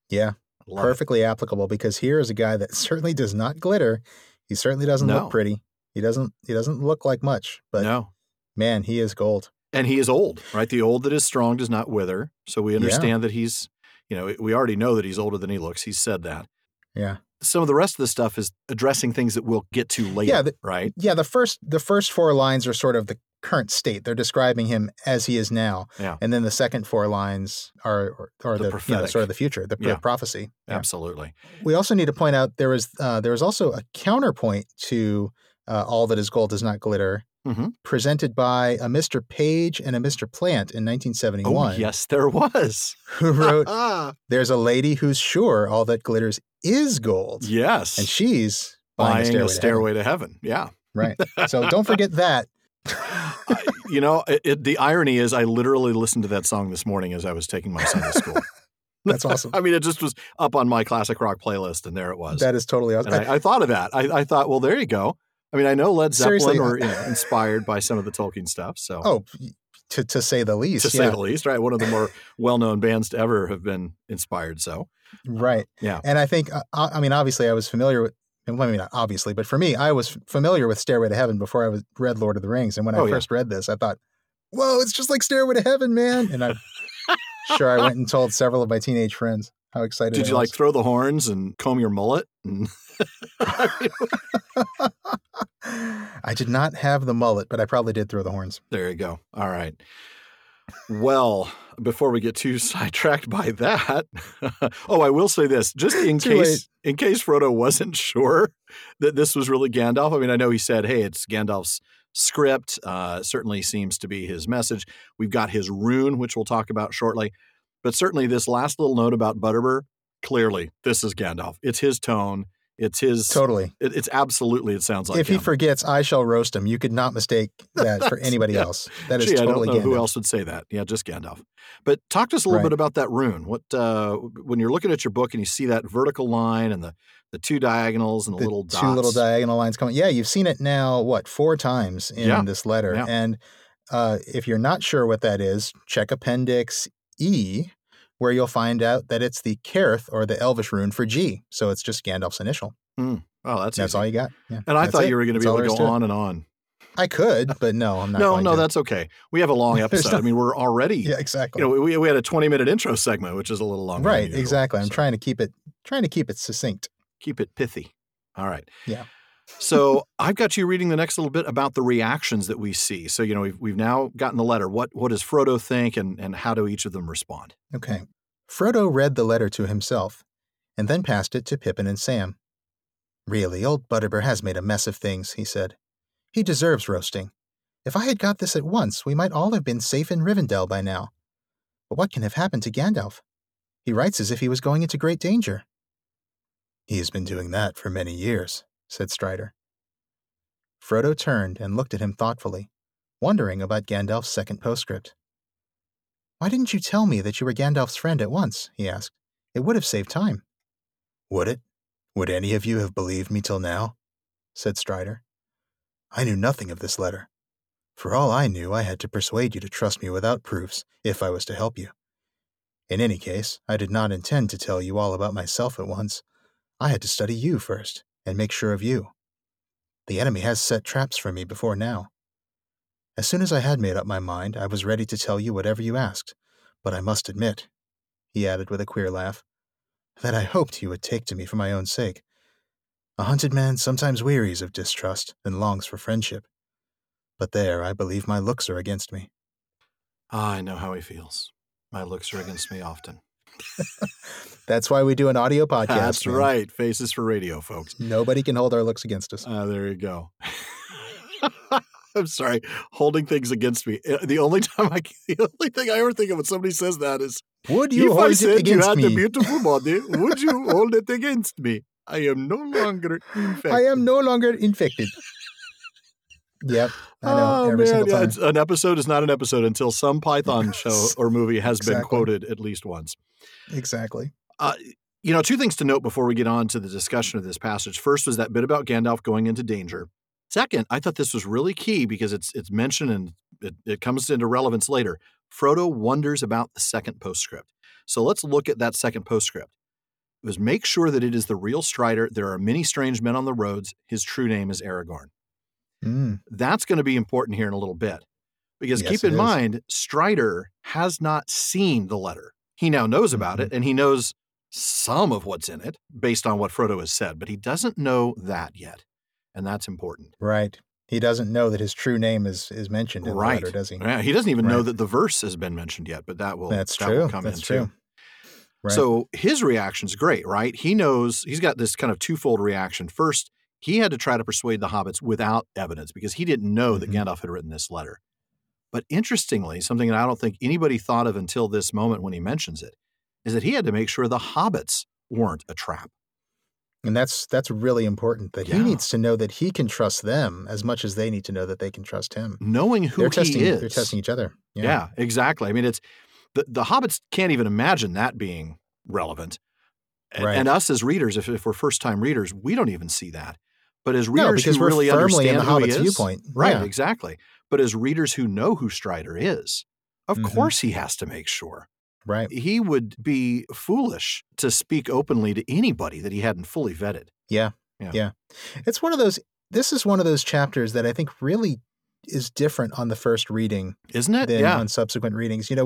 Yeah. Perfectly applicable, because here is a guy that certainly does not glitter. He certainly doesn't look pretty. He doesn't look like much, but no. Man, he is gold. And he is old, right? The old that is strong does not wither. So we understand that he's, we already know that he's older than he looks. He said that. Yeah. Some of the rest of the stuff is addressing things that we'll get to later, right? Yeah, the first four lines are sort of the current state. They're describing him as he is now. Yeah. And then the second four lines are the prophetic. Sort of the future, the prophecy. Yeah. Absolutely. We also need to point out there was also a counterpoint to All That Is Gold Does Not Glitter, presented by a Mr. Page and a Mr. Plant in 1971. Oh, yes, there was. Who wrote, there's a lady who's sure all that glitters is gold. Yes. And she's buying a stairway to heaven. Yeah. Right. So don't forget that. The irony is I literally listened to that song this morning as I was taking my son to school. That's awesome. I mean, it just was up on my classic rock playlist, and there it was. That is totally awesome. And I thought of that. I thought, well, there you go. I mean, I know Led Zeppelin were inspired by some of the Tolkien stuff. So, to say the least. To say the least, right? One of the more well-known bands to ever have been inspired. So, right. Yeah. And I think, obviously I was familiar with, maybe not obviously, but for me, I was familiar with Stairway to Heaven before I read Lord of the Rings. And when I first read this, I thought, whoa, it's just like Stairway to Heaven, man. And I'm sure I went and told several of my teenage friends how excited I was. Did you like throw the horns and comb your mullet? And I did not have the mullet, but I probably did throw the horns. There you go. All right. Well, before we get too sidetracked by that, I will say this, just in case Frodo wasn't sure that this was really Gandalf. I mean, I know he said, hey, it's Gandalf's script, certainly seems to be his message. We've got his rune, which we'll talk about shortly. But certainly this last little note about Butterbur, clearly this is Gandalf. It's his tone. It's his. Totally. It's absolutely, it sounds like if Gandalf. He forgets, I shall roast him. You could not mistake that for anybody else. That is totally Gandalf. I don't know who else would say that. Yeah, just Gandalf. But talk to us a little bit about that rune. What when you're looking at your book and you see that vertical line and the two diagonals and the little dots. Two little diagonal lines coming. Yeah, you've seen it now, four times in this letter. Yeah. And if you're not sure what that is, check Appendix E, where you'll find out that it's the Caerth or the Elvish rune for G. So it's just Gandalf's initial. Oh, that's all you got. Yeah, and I thought you were going to be able to go on and on. I could, but no, I'm not. No, that's okay. We have a long episode. I mean, we're already. Yeah, exactly. We had a 20-minute intro segment, which is a little longer. Right, exactly. I'm trying to keep it succinct. Keep it pithy. All right. Yeah. So I've got you reading the next little bit about the reactions that we see. So, we've now gotten the letter. What does Frodo think and how do each of them respond? Okay. Frodo read the letter to himself and then passed it to Pippin and Sam. Really, old Butterbur has made a mess of things, he said. He deserves roasting. If I had got this at once, we might all have been safe in Rivendell by now. But what can have happened to Gandalf? He writes as if he was going into great danger. He has been doing that for many years, said Strider. Frodo turned and looked at him thoughtfully, wondering about Gandalf's second postscript. Why didn't you tell me that you were Gandalf's friend at once? He asked. It would have saved time. Would it? Would any of you have believed me till now? Said Strider. I knew nothing of this letter. For all I knew, I had to persuade you to trust me without proofs if I was to help you. In any case, I did not intend to tell you all about myself at once. I had to study you first and make sure of you. The enemy has set traps for me before now. As soon as I had made up my mind, I was ready to tell you whatever you asked, but I must admit, he added with a queer laugh, that I hoped you would take to me for my own sake. A hunted man sometimes wearies of distrust and longs for friendship. But there, I believe my looks are against me. I know how he feels. My looks are against me often. That's why we do an audio podcast. That's right. Faces for radio, folks. Nobody can hold our looks against us. There you go. I'm sorry. Holding things against me. The only thing I ever think of when somebody says that is, would you hold it against me? If I said you had a beautiful body, would you hold it against me? I am no longer infected. Yep. I know, every single time. An episode is not an episode until some Python show or movie has been quoted at least once. Exactly. Two things to note before we get on to the discussion of this passage. First was that bit about Gandalf going into danger. Second, I thought this was really key because it's mentioned and it comes into relevance later. Frodo wonders about the second postscript. So let's look at that second postscript. It was make sure that it is the real Strider. There are many strange men on the roads. His true name is Aragorn. That's going to be important here in a little bit, because keep in mind, Strider has not seen the letter. He now knows about it, and he knows some of what's in it based on what Frodo has said, but he doesn't know that yet, and that's important. Right. He doesn't know that his true name is mentioned in the letter, does he? Yeah, he doesn't even know that the verse has been mentioned yet, but that will come in too. Right. So his reaction's great, right? He knows, he's got this kind of twofold reaction. First, he had to try to persuade the hobbits without evidence because he didn't know that Gandalf had written this letter. But interestingly, something that I don't think anybody thought of until this moment when he mentions it, is that he had to make sure the hobbits weren't a trap. And that's really important, that he needs to know that he can trust them as much as they need to know that they can trust him. Knowing who he is. They're testing each other. Yeah, exactly. I mean, it's the hobbits can't even imagine that being relevant. And us as readers, if we're first-time readers, we don't even see that. But as readers who really understand the hobbit's viewpoint. Right, exactly. But as readers who know who Strider is, of course he has to make sure. Right. He would be foolish to speak openly to anybody that he hadn't fully vetted. Yeah. It's one of those, this is one of those chapters that I think really is different on the first reading. Isn't it? Than on subsequent readings. You know,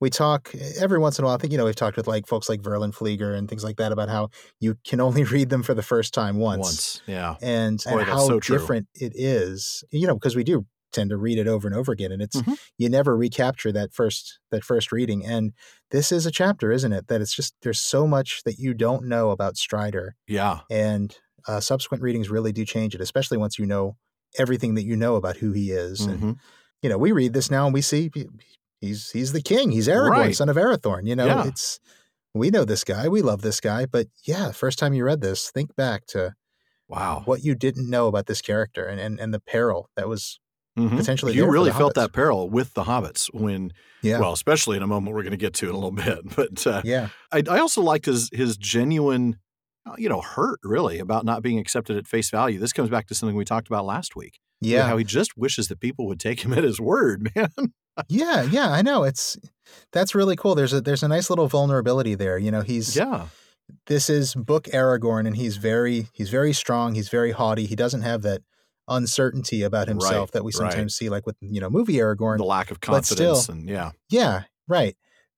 we talk every once in a while, I think, you know, we've talked with like folks like Verlin Flieger and things like that about how you can only read them for the first time once. And how different it is, you know, because we do tend to read it over and over again. And it's, you never recapture that first reading. And this is a chapter, isn't it? That it's just, there's so much that you don't know about Strider. Yeah. And subsequent readings really do change it, especially once you know everything that you know about who he is. And, you know, we read this now and we see he's the king. He's Aragorn, son of Arathorn. You know, it's, we know this guy, we love this guy, but first time you read this, think back to what you didn't know about this character and the peril that was, potentially you really felt that peril with the hobbits when, well, especially in a moment we're going to get to in a little bit. But I also liked his genuine, you know, hurt really about not being accepted at face value. This comes back to something we talked about last week. Yeah. How he just wishes that people would take him at his word, man. Yeah, I know. That's really cool. There's a nice little vulnerability there. You know, he's this is book Aragorn, and he's very strong. He's very haughty. He doesn't have that uncertainty about himself that we sometimes see, like with, you know, movie Aragorn, the lack of confidence, still, and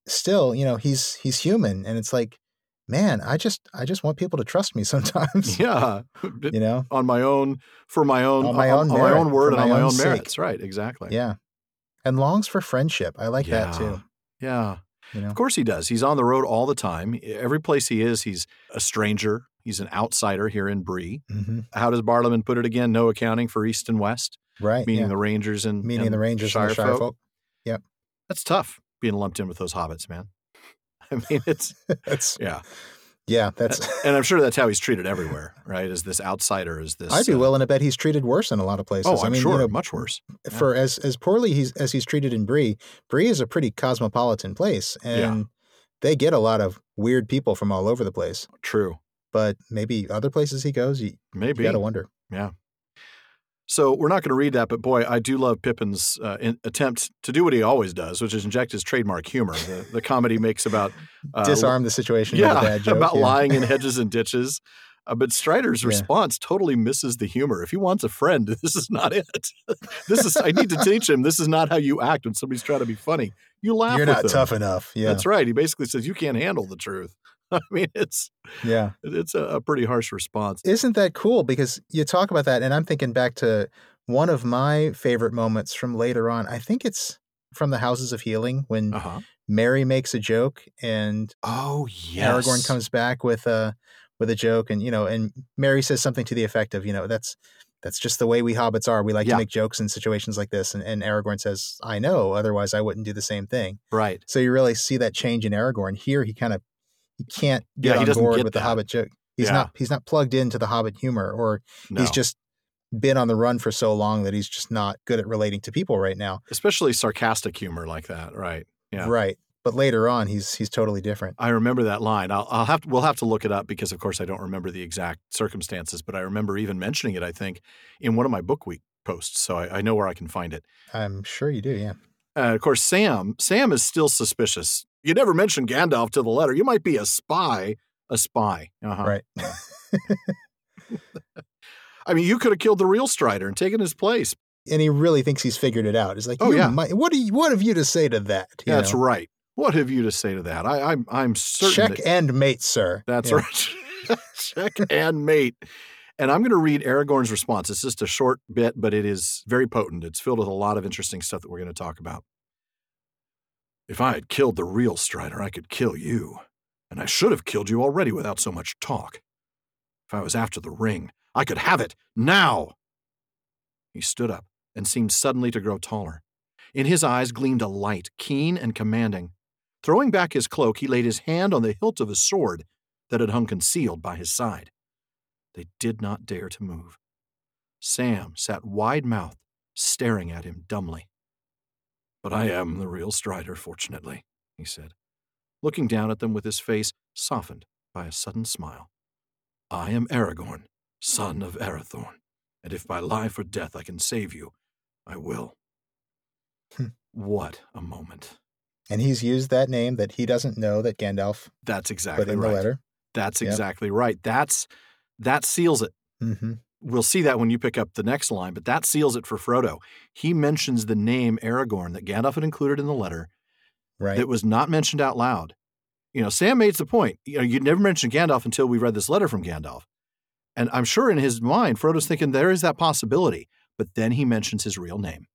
still, you know, he's human, and it's like, man, I just want people to trust me sometimes. You know, on my own word and on my own merits. Right. Exactly. Yeah. And longs for friendship. I like that too. Yeah. You know? Of course he does. He's on the road all the time. Every place he is, he's a stranger. He's an outsider here in Bree. How does Barliman put it again? No accounting for East and West. Right. Meaning the Rangers and the Rangers Shire and the Shire folk. Yep. That's tough being lumped in with those hobbits, man. I mean, it's and I'm sure that's how he's treated everywhere, right? As this outsider, as this. I'd be willing to bet he's treated worse in a lot of places. Oh, I mean, sure, you know, much worse. For as poorly as he's treated in Bree. Bree is a pretty cosmopolitan place, and they get a lot of weird people from all over the place. True. But maybe other places he goes, you got to wonder. Yeah. So we're not going to read that, but boy, I do love Pippin's attempt to do what he always does, which is inject his trademark humor. The comedy makes about... disarm the situation. Yeah, with a bad joke, about lying in hedges and ditches. But Strider's response totally misses the humor. If he wants a friend, this is not it. I need to teach him, this is not how you act when somebody's trying to be funny. You laugh You're with not them. Tough enough. Yeah. That's right. He basically says, you can't handle the truth. I mean, it's a pretty harsh response. Isn't that cool? Because you talk about that, and I'm thinking back to one of my favorite moments from later on. I think it's from the Houses of Healing when Merry makes a joke, and Aragorn comes back with a joke, and you know, and Merry says something to the effect of, you know, that's just the way we hobbits are. We like to make jokes in situations like this. And Aragorn says, I know, otherwise I wouldn't do the same thing. Right. So you really see that change in Aragorn. Here he kind of he can't get on board with the Hobbit joke. He's not plugged into the Hobbit humor, or he's just been on the run for so long that he's just not good at relating to people right now. Especially sarcastic humor like that, right? Yeah. Right. But later on, he's totally different. I remember that line. We'll have to look it up because, of course, I don't remember the exact circumstances, but I remember even mentioning it, I think, in one of my Book Week posts, so I know where I can find it. I'm sure you do, yeah. Of course, Sam is still suspicious. You never mentioned Gandalf to the letter. You might be a spy. Right. Yeah. I mean, you could have killed the real Strider and taken his place. And he really thinks he's figured it out. It's like, oh, yeah. What have you to say to that? That's right. What have you to say to that? I'm certain. Check and mate, sir. That's right. Check and mate. And I'm going to read Aragorn's response. It's just a short bit, but it is very potent. It's filled with a lot of interesting stuff that we're going to talk about. If I had killed the real Strider, I could kill you. And I should have killed you already without so much talk. If I was after the ring, I could have it now. He stood up and seemed suddenly to grow taller. In his eyes gleamed a light, keen and commanding. Throwing back his cloak, he laid his hand on the hilt of his sword that had hung concealed by his side. They did not dare to move. Sam sat wide-mouthed, staring at him dumbly. But I am the real Strider, fortunately, he said, looking down at them with his face softened by a sudden smile. I am Aragorn, son of Arathorn, and if by life or death I can save you, I will. What a moment. And he's used that name that he doesn't know that Gandalf put in the letter. That's exactly right. That seals it. Mm-hmm. We'll see that when you pick up the next line, but that seals it for Frodo. He mentions the name Aragorn that Gandalf had included in the letter that was not mentioned out loud. You know, Sam made the point. You'd never mention Gandalf until we read this letter from Gandalf. And I'm sure in his mind, Frodo's thinking there is that possibility. But then he mentions his real name.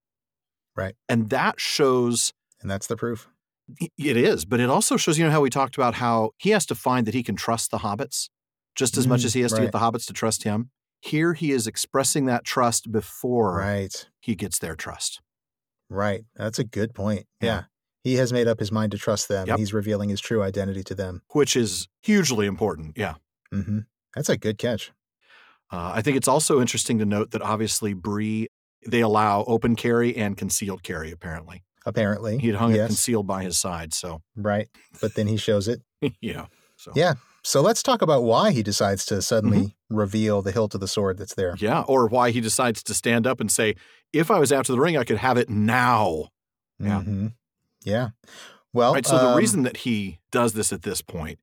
Right. And that shows... And that's the proof. It is. But it also shows, how we talked about how he has to find that he can trust the hobbits just as much as he has to get the hobbits to trust him. Here he is expressing that trust before he gets their trust. Right. That's a good point. Yeah. He has made up his mind to trust them. Yep. He's revealing his true identity to them. Which is hugely important. Yeah. Mm-hmm. That's a good catch. I think it's also interesting to note that obviously Bree, they allow open carry and concealed carry, apparently. Apparently. He'd hung it concealed by his side, so. Right. But then he shows it. Yeah. So. Yeah. So let's talk about why he decides to suddenly reveal the hilt of the sword that's there. Yeah, or why he decides to stand up and say, if I was after the ring, I could have it now. Yeah. Mm-hmm. Yeah. Well, so the reason that he does this at this point,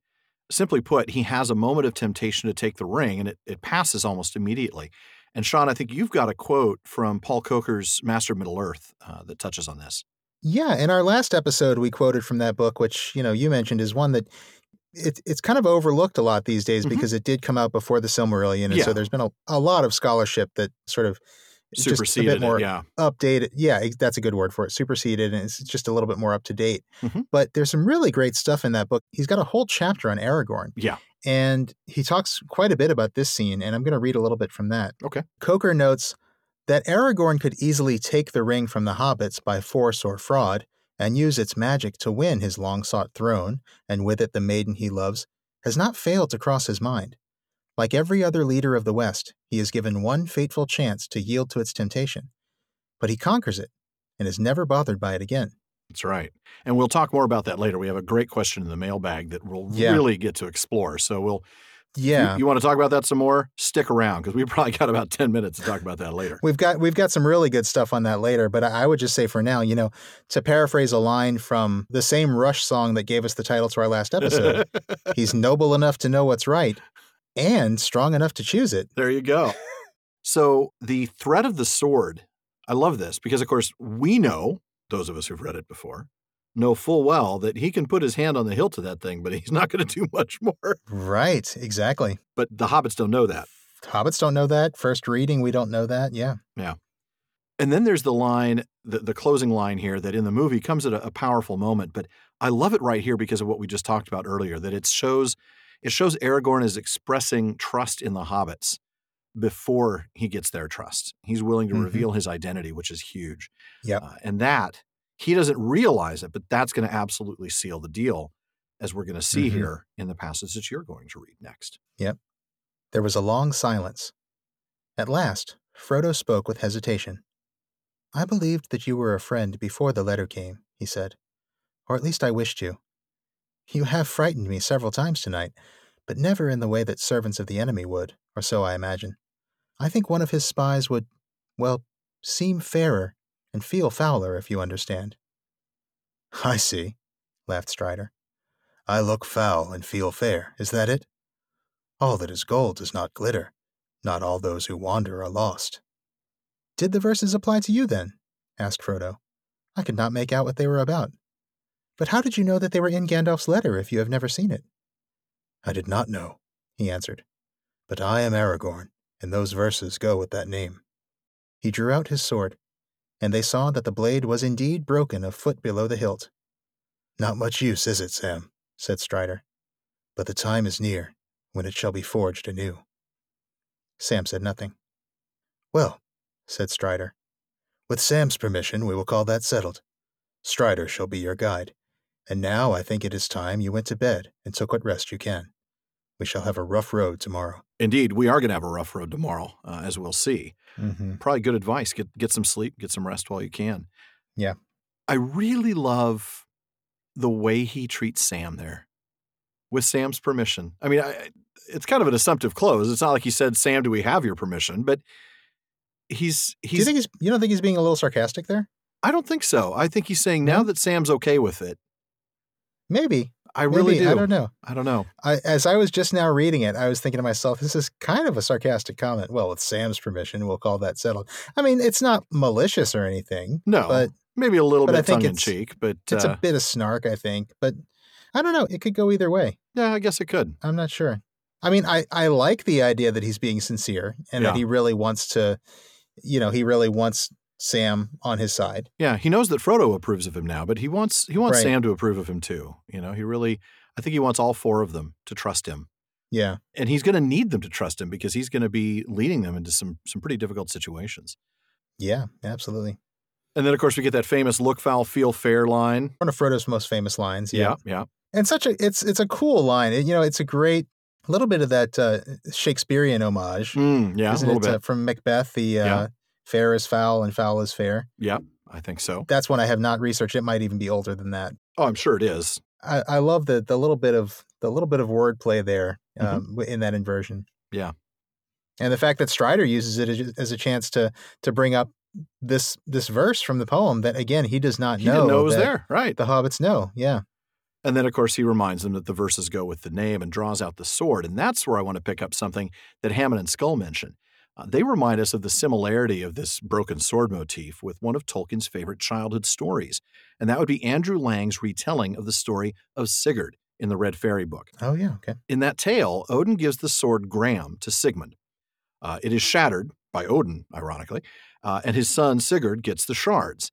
simply put, he has a moment of temptation to take the ring, and it passes almost immediately. And Sean, I think you've got a quote from Paul Coker's Master of Middle-earth that touches on this. Yeah, in our last episode, we quoted from that book, which, you mentioned is one that it's kind of overlooked a lot these days because it did come out before the Silmarillion. And so there's been a lot of scholarship that sort of superseded just a bit more updated. Yeah, that's a good word for it. Superseded, and it's just a little bit more up to date. Mm-hmm. But there's some really great stuff in that book. He's got a whole chapter on Aragorn. Yeah. And he talks quite a bit about this scene, and I'm going to read a little bit from that. Okay. Coker notes that Aragorn could easily take the ring from the hobbits by force or fraud and use its magic to win his long-sought throne, and with it the maiden he loves, has not failed to cross his mind. Like every other leader of the West, he is given one fateful chance to yield to its temptation. But he conquers it and is never bothered by it again. That's right. And we'll talk more about that later. We have a great question in the mailbag that we'll really get to explore. So we'll... Yeah. You want to talk about that some more? Stick around, because we probably got about 10 minutes to talk about that later. We've got some really good stuff on that later, but I would just say for now, to paraphrase a line from the same Rush song that gave us the title to our last episode, he's noble enough to know what's right and strong enough to choose it. There you go. So the threat of the sword, I love this, because of course we know, those of us who've read it before, know full well that he can put his hand on the hilt of that thing, but he's not going to do much more. Right, exactly. But the hobbits don't know that. Hobbits don't know that. First reading, we don't know that. Yeah. Yeah. And then there's the line, the closing line here that in the movie comes at a powerful moment, but I love it right here because of what we just talked about earlier, that it shows Aragorn is expressing trust in the hobbits before he gets their trust. He's willing to reveal his identity, which is huge. Yeah. And that... He doesn't realize it, but that's going to absolutely seal the deal, as we're going to see here in the passage that you're going to read next. Yep. There was a long silence. At last, Frodo spoke with hesitation. I believed that you were a friend before the letter came, he said, or at least I wished you. You have frightened me several times tonight, but never in the way that servants of the enemy would, or so I imagine. I think one of his spies would, well, seem fairer and feel fouler, if you understand. I see, laughed Strider. I look foul and feel fair, is that it? All that is gold does not glitter, Not all those who wander are lost." "Did the verses apply to you, then?" asked Frodo. "I could not make out what they were about. But how did you know that they were in Gandalf's letter if you have never seen it?" "I did not know," he answered. "But I am Aragorn, and those verses go with that name." He drew out his sword, and they saw that the blade was indeed broken a foot below the hilt. "Not much use, is it, Sam?" said Strider. "But the time is near when it shall be forged anew." Sam said nothing. "Well," said Strider, "with Sam's permission we will call that settled. Strider shall be your guide, and now I think it is time you went to bed and took what rest you can. We shall have a rough road tomorrow." Indeed, we are going to have a rough road tomorrow, as we'll see. Mm-hmm. Probably good advice. Get some sleep, get some rest while you can. Yeah. I really love the way he treats Sam there. With Sam's permission. I mean, it's kind of an assumptive close. It's not like he said, "Sam, do we have your permission?" But he's. You don't think he's being a little sarcastic there? I don't think so. I think he's saying now that Sam's okay with it. Maybe. I really do. I don't know. As I was just now reading it, I was thinking to myself, this is kind of a sarcastic comment. Well, with Sam's permission, we'll call that settled. I mean, it's not malicious or anything. No, but maybe a little bit tongue in cheek, but it's a bit of snark, I think. But I don't know. It could go either way. Yeah, I guess it could. I'm not sure. I mean, I like the idea that he's being sincere and that he really wants to, he really wants Sam on his side. Yeah, he knows that Frodo approves of him now, but he wants Sam to approve of him too. I think he wants all four of them to trust him. Yeah. And he's going to need them to trust him because he's going to be leading them into some pretty difficult situations. Yeah, absolutely. And then, of course, we get that famous "look foul, feel fair" line. One of Frodo's most famous lines. Yeah. And it's a cool line. It's a great little bit of that Shakespearean homage. Isn't a little bit from Macbeth. The fair is foul and foul is fair. Yeah, I think so. That's one I have not researched. It might even be older than that. Oh, I'm sure it is. I love the little bit of wordplay there in that inversion. Yeah, and the fact that Strider uses it as a chance to bring up this verse from the poem that, again, he does not know. He didn't know it was there, right? The hobbits know, yeah. And then, of course, he reminds them that the verses go with the name and draws out the sword. And that's where I want to pick up something that Hammond and Skull mentioned. They remind us of the similarity of this broken sword motif with one of Tolkien's favorite childhood stories. And that would be Andrew Lang's retelling of the story of Sigurd in the Red Fairy book. Oh, yeah, okay. In that tale, Odin gives the sword Gram to Sigmund. It is shattered by Odin, ironically, and his son Sigurd gets the shards.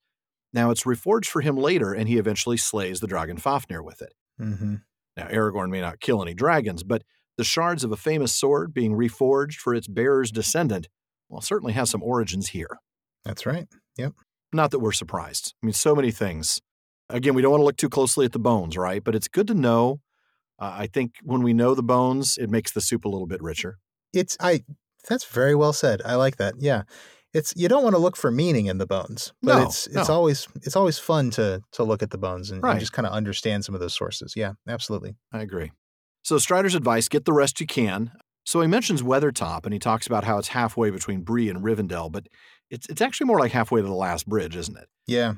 Now, it's reforged for him later, and he eventually slays the dragon Fafnir with it. Mm-hmm. Now, Aragorn may not kill any dragons, but the shards of a famous sword being reforged for its bearer's descendant, well, certainly has some origins here. That's right. Yep. Not that we're surprised. I mean, so many things. Again, we don't want to look too closely at the bones, right? But it's good to know. I think when we know the bones, it makes the soup a little bit richer. That's very well said. I like that. Yeah. You don't want to look for meaning in the bones, but it's always fun to look at the bones and just kind of understand some of those sources. Yeah, absolutely. I agree. So Strider's advice, get the rest you can. So he mentions Weathertop, and he talks about how it's halfway between Bree and Rivendell, but it's actually more like halfway to the last bridge, isn't it? Yeah.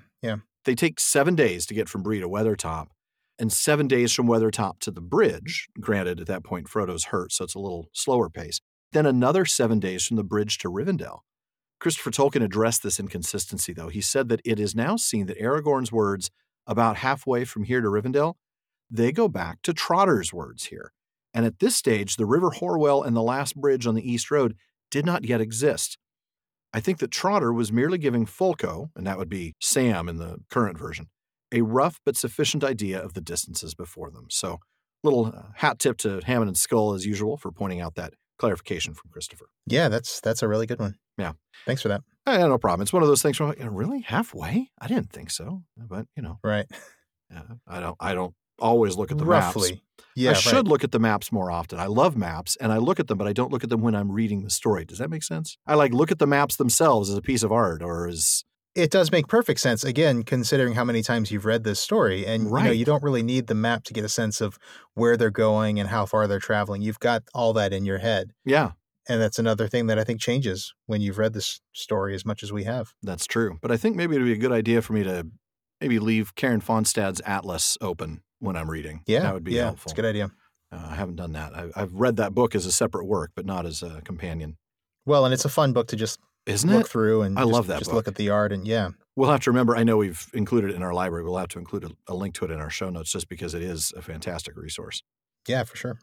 They take 7 days to get from Bree to Weathertop, and 7 days from Weathertop to the bridge. Granted, at that point, Frodo's hurt, so it's a little slower pace. Then another 7 days from the bridge to Rivendell. Christopher Tolkien addressed this inconsistency, though. He said that it is now seen that Aragorn's words about halfway from here to Rivendell, they go back to Trotter's words here. And at this stage, the River Horwell and the last bridge on the East Road did not yet exist. I think that Trotter was merely giving Folko, and that would be Sam in the current version, a rough but sufficient idea of the distances before them. So little hat tip to Hammond and Skull, as usual, for pointing out that clarification from Christopher. Yeah, that's a really good one. Yeah. Thanks for that. No problem. It's one of those things where, really? Halfway? I didn't think so. But, Right. Yeah, I don't always look at the maps. Yeah, I should look at the maps more often. I love maps, and I look at them, but I don't look at them when I'm reading the story. Does that make sense? I look at the maps themselves as a piece of art or as... It does make perfect sense, again, considering how many times you've read this story. And, you don't really need the map to get a sense of where they're going and how far they're traveling. You've got all that in your head. Yeah. And that's another thing that I think changes when you've read this story as much as we have. That's true. But I think maybe it would be a good idea for me to maybe leave Karen Fonstad's atlas open when I'm reading. Yeah. That would be helpful. It's a good idea. I haven't done that. I've read that book as a separate work, but not as a companion. Well, and it's a fun book to just look through and I love that book. Look at the art and We'll have to remember, I know we've included it in our library. We'll have to include a link to it in our show notes just because it is a fantastic resource. Yeah, for sure.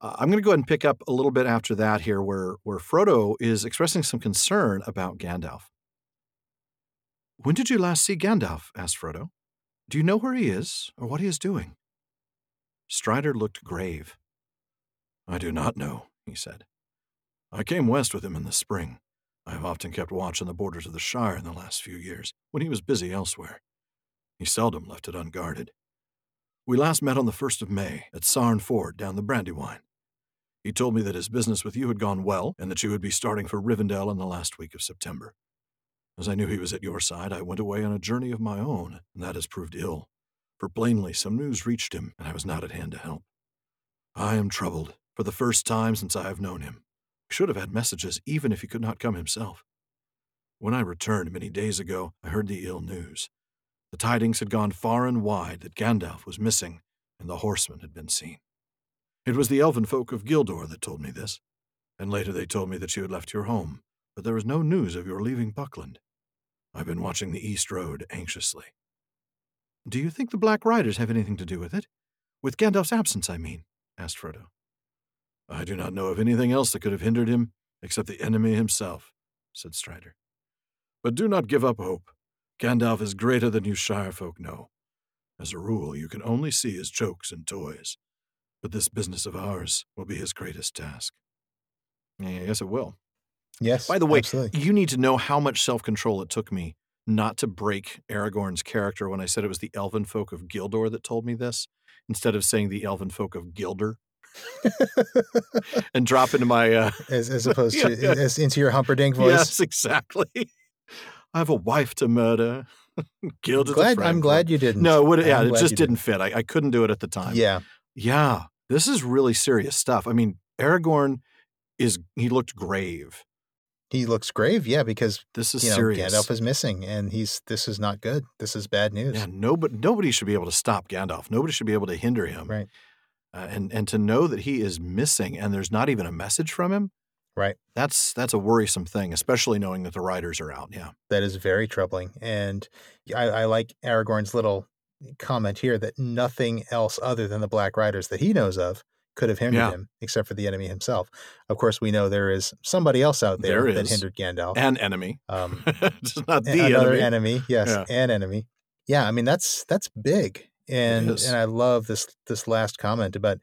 I'm going to go ahead and pick up a little bit after that here where Frodo is expressing some concern about Gandalf. When did you last see Gandalf? Asked Frodo. Do you know where he is or what he is doing? Strider looked grave. I do not know, he said. I came west with him in the spring. I have often kept watch on the borders of the Shire in the last few years, when he was busy elsewhere. He seldom left it unguarded. We last met on the 1st of May at Sarn Ford down the Brandywine. He told me that his business with you had gone well and that you would be starting for Rivendell in the last week of September. As I knew he was at your side, I went away on a journey of my own, and that has proved ill, for plainly some news reached him, and I was not at hand to help. I am troubled, for the first time since I have known him. I should have had messages even if he could not come himself. When I returned many days ago, I heard the ill news. The tidings had gone far and wide that Gandalf was missing and the horseman had been seen. It was the elven folk of Gildor that told me this, and later they told me that you had left your home, but there was no news of your leaving Buckland. I've been watching the East Road anxiously. Do you think the Black Riders have anything to do with it? With Gandalf's absence, I mean, asked Frodo. I do not know of anything else that could have hindered him except the enemy himself, said Strider. But do not give up hope. Gandalf is greater than you Shire folk know. As a rule, you can only see his jokes and toys. But this business of ours will be his greatest task. Yeah, I guess it will. Yes. By the way, absolutely. You need to know how much self-control it took me not to break Aragorn's character when I said it was the elven folk of Gildor that told me this, instead of saying the elven folk of Gilder. And drop into my... as opposed to as into your Humperdinck voice. Yes, exactly. I have a wife to murder. I'm glad you didn't. No, it just didn't fit. I couldn't do it at the time. Yeah. Yeah. This is really serious stuff. I mean, Aragorn he looked grave. He looks grave, yeah, because this is serious. Gandalf is missing, and this is not good. This is bad news. Yeah, nobody should be able to stop Gandalf. Nobody should be able to hinder him. Right. And to know that he is missing and there's not even a message from him. Right. That's a worrisome thing, especially knowing that the riders are out. Yeah. That is very troubling. And I like Aragorn's little comment here that nothing else other than the Black Riders that he knows of could have hindered him except for the enemy himself. Of course, we know there is somebody else out there that hindered Gandalf. An enemy. It's not the another enemy. Yes. Yeah. An enemy. Yeah. I mean, that's big. And I love this last comment about,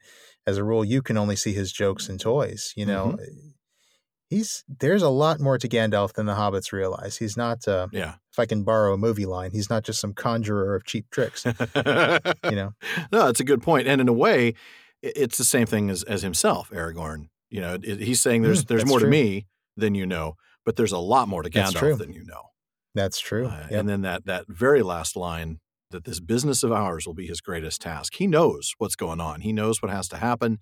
as a rule, you can only see his jokes and toys. You know, there's a lot more to Gandalf than the hobbits realize. He's not, if I can borrow a movie line, he's not just some conjurer of cheap tricks, No, that's a good point. And in a way, it's the same thing as himself, Aragorn. You know, he's saying there's more to me than you know, but there's a lot more to Gandalf than you know. That's true. Yep. And then that very last line, that this business of ours will be his greatest task. He knows what's going on. He knows what has to happen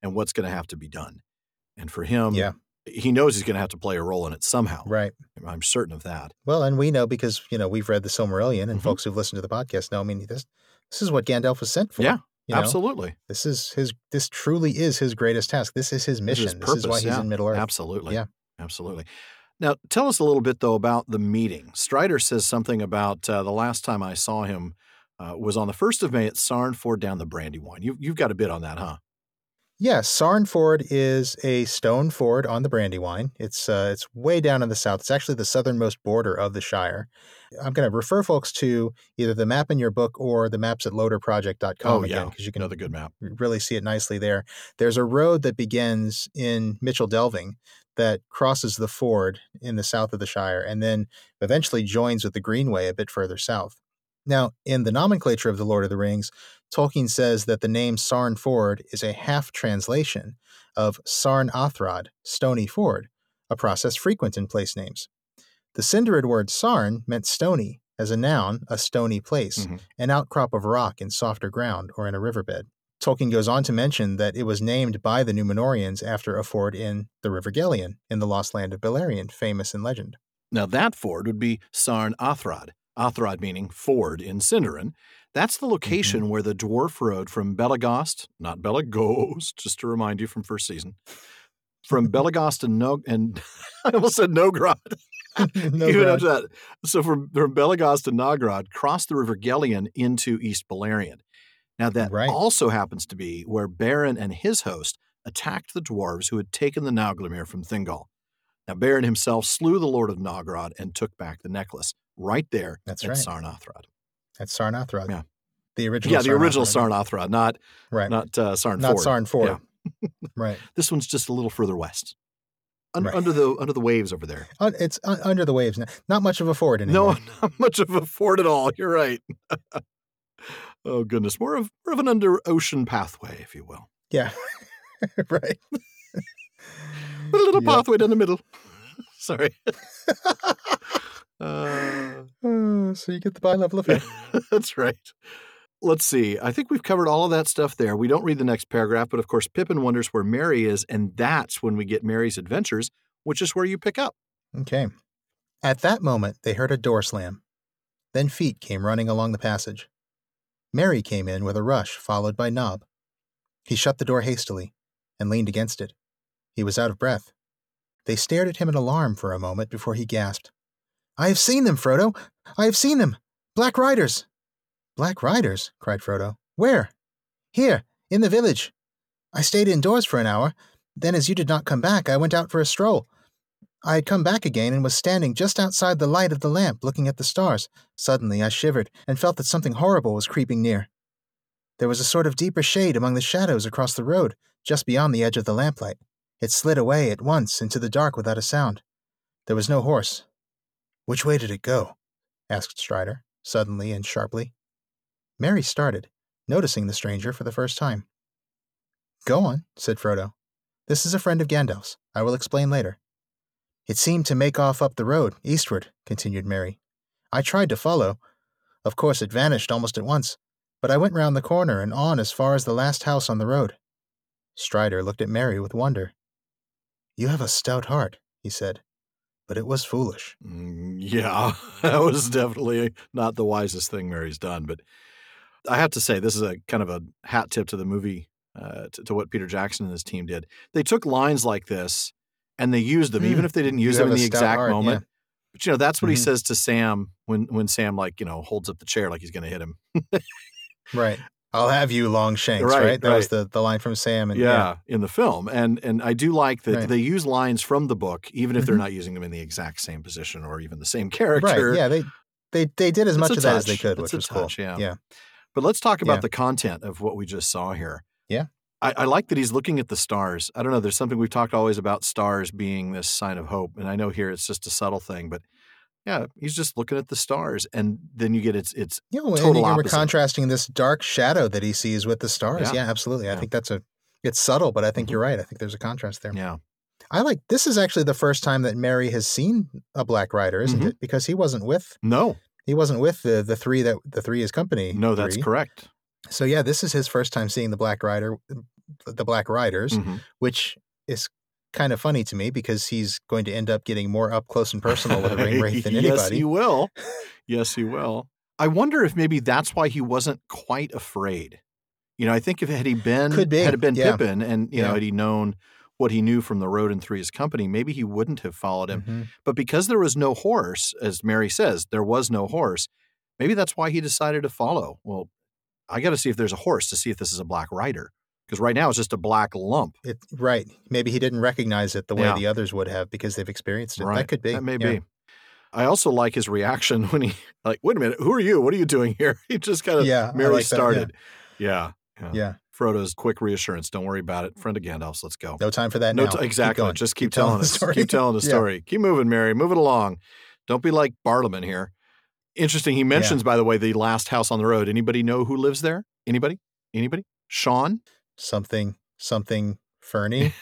and what's going to have to be done. And for him, he knows he's going to have to play a role in it somehow. Right. I'm certain of that. Well, and we know because, we've read the Silmarillion and folks who've listened to the podcast know, I mean, this is what Gandalf was sent for. Yeah, absolutely. This truly is his greatest task. This is his mission. This is why he's in Middle-earth. Absolutely. Yeah. Absolutely. Now, tell us a little bit, though, about the meeting. Strider says something about the last time I saw him was on the 1st of May at Sarn Ford down the Brandywine. You've got a bit on that, huh? Yeah, Sarn Ford is a stone ford on the Brandywine. It's way down in the south. It's actually the southernmost border of the Shire. I'm going to refer folks to either the map in your book or the maps at loaderproject.com again, because you can another good map. Really see it nicely there. There's a road that begins in Mitchell Delving that crosses the ford in the south of the Shire and then eventually joins with the Greenway a bit further south. Now, in the nomenclature of The Lord of the Rings, Tolkien says that the name Sarn Ford is a half-translation of Sarn Athrod, Stony Ford, a process frequent in place names. The Cinderid word Sarn meant stony, as a noun, a stony place, an outcrop of rock in softer ground or in a riverbed. Tolkien goes on to mention that it was named by the Numenorians after a ford in the River Gellion, in the lost land of Beleriand, famous in legend. Now that ford would be Sarn Athrod. Athrod meaning ford in Sindarin. That's the location where the dwarf road from Belagost, not Belagost, just to remind you from first season, from Belagost and I almost said Nogrod. Nogrod. So from Belagost to Nogrod, crossed the River Gellion into East Beleriand. Now that also happens to be where Beren and his host attacked the dwarves who had taken the Nauglamir from Thingol. Now Beren himself slew the Lord of Nogrod and took back the necklace right there at Sarnathrod. That's Sarnathrod. Yeah. The original Sarnathrod. Yeah, the original Sarnathrod, not Sarn Ford. Not Sarn Ford. Yeah. Right. This one's just a little further west. Under the waves over there. It's under the waves now. Not much of a ford anymore. No, not much of a ford at all. You're right. Oh, goodness. More of an under-ocean pathway, if you will. Yeah. Right. With a little pathway down the middle. Sorry. So you get the bi-level effect. That's right. Let's see. I think we've covered all of that stuff there. We don't read the next paragraph, but of course Pippin wonders where Merry is, and that's when we get Merry's adventures, which is where you pick up. Okay. At that moment, they heard a door slam. Then feet came running along the passage. Merry came in with a rush, followed by Nob. He shut the door hastily and leaned against it. He was out of breath. They stared at him in alarm for a moment before he gasped. "I have seen them, Frodo! I have seen them! Black Riders!" "Black Riders?" cried Frodo. "Where?" "Here, in the village. I stayed indoors for an hour. Then as you did not come back, I went out for a stroll. I had come back again and was standing just outside the light of the lamp looking at the stars. Suddenly I shivered and felt that something horrible was creeping near. There was a sort of deeper shade among the shadows across the road, just beyond the edge of the lamplight. It slid away at once into the dark without a sound. There was no horse." "Which way did it go?" asked Strider, suddenly and sharply. Merry started, noticing the stranger for the first time. "Go on," said Frodo. "This is a friend of Gandalf's. I will explain later." "It seemed to make off up the road, eastward," continued Merry. "I tried to follow. Of course it vanished almost at once, but I went round the corner and on as far as the last house on the road." Strider looked at Merry with wonder. "You have a stout heart," he said, "but it was foolish." Yeah, that was definitely not the wisest thing Merry's done, but I have to say this is a kind of a hat tip to the movie, to what Peter Jackson and his team did. They took lines like this and they used them, even if they didn't use them in the exact moment. Yeah. But, that's what he says to Sam when Sam, holds up the chair like he's going to hit him. Right. "I'll have you, Longshanks," right? That was the line from Sam. And, in the film. And I do like that they use lines from the book, even if they're not using them in the exact same position or even the same character. Right, yeah, they did as much of that as they could, which was cool. Yeah. But let's talk about the content of what we just saw here. Yeah. I like that he's looking at the stars. I don't know, there's something we've talked always about stars being this sign of hope. And I know here it's just a subtle thing, but yeah, he's just looking at the stars. And then you get total opposite. We're contrasting this dark shadow that he sees with the stars. Yeah, absolutely. I think it's subtle, but I think you're right. I think there's a contrast there. Yeah. This is actually the first time that Merry has seen a Black Rider, isn't it? Because he wasn't with. No. He wasn't with the three his company. No, that's correct. So yeah, this is his first time seeing the Black Riders, which is kind of funny to me because he's going to end up getting more up close and personal with a ring wraith than anybody. Yes, he will. I wonder if maybe that's why he wasn't quite afraid. I think if had it been Pippin and had he known what he knew from the road and through his company, maybe he wouldn't have followed him. But because there was no horse, as Merry says, there was no horse, maybe that's why he decided to follow. Well, I got to see if there's a horse to see if this is a Black Rider, because right now it's just a black lump. Maybe he didn't recognize it the way the others would have because they've experienced it. Right. That could be. That may be. I also like his reaction when he, wait a minute, who are you? What are you doing here? He just kind of merely started. Yeah. Frodo's quick reassurance. Don't worry about it. Friend of Gandalf's. Let's go. No time for that now. Exactly. Just keep telling us. Keep telling the story. Keep moving, Merry. Move it along. Don't be like Barliman here. Interesting. He mentions, by the way, the last house on the road. Anybody know who lives there? Anybody? Sean? Something Fernie.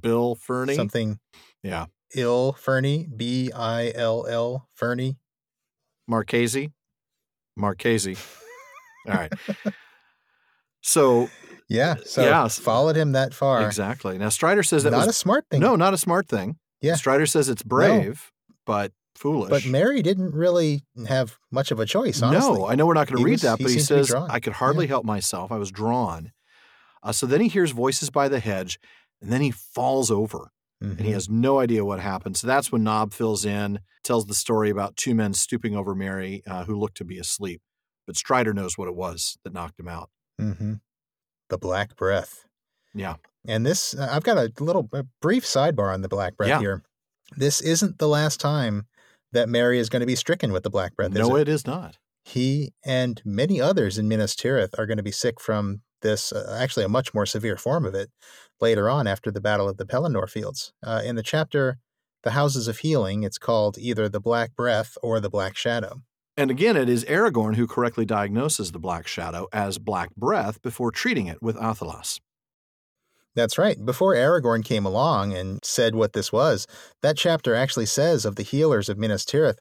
Bill Fernie. Something. Yeah. Ill Fernie. B-I-L-L Fernie. Marchese. All right. So followed him that far. Exactly. Now Strider says that was not a smart thing. No, not a smart thing. Yeah. Strider says it's brave, but foolish. But Merry didn't really have much of a choice, honestly. No, I know we're not going to read that, but he says, I could hardly help myself. I was drawn. So then he hears voices by the hedge. and then he falls over. Mm-hmm. And he has no idea what happened. So that's when Nob fills in, tells the story about two men stooping over Merry who looked to be asleep. But Strider knows what it was that knocked him out. Mm-hmm. The Black Breath. Yeah. And this, I've got a brief sidebar on the Black Breath here. This isn't the last time that Merry is going to be stricken with the Black Breath, is it? No, it is not. He and many others in Minas Tirith are going to be sick from this, actually a much more severe form of it, later on after the Battle of the Pelennor Fields. In the chapter, The Houses of Healing, it's called either the Black Breath or the Black Shadow. And again, it is Aragorn who correctly diagnoses the Black Shadow as Black Breath before treating it with Athelas. That's right. Before Aragorn came along and said what this was, that chapter actually says of the healers of Minas Tirith,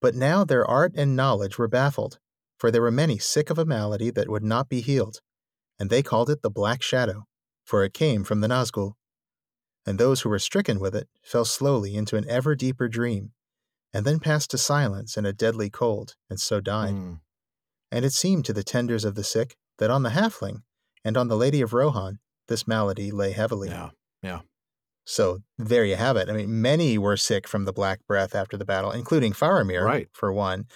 but now their art and knowledge were baffled, for there were many sick of a malady that would not be healed. And they called it the Black Shadow, for it came from the Nazgul. And those who were stricken with it fell slowly into an ever deeper dream, and then passed to silence and a deadly cold, and so died. Mm. And it seemed to the tenders of the sick that on the halfling and on the Lady of Rohan this malady lay heavily. Yeah, yeah. So there you have it. I mean, many were sick from the Black Breath after the battle, including Faramir, for one,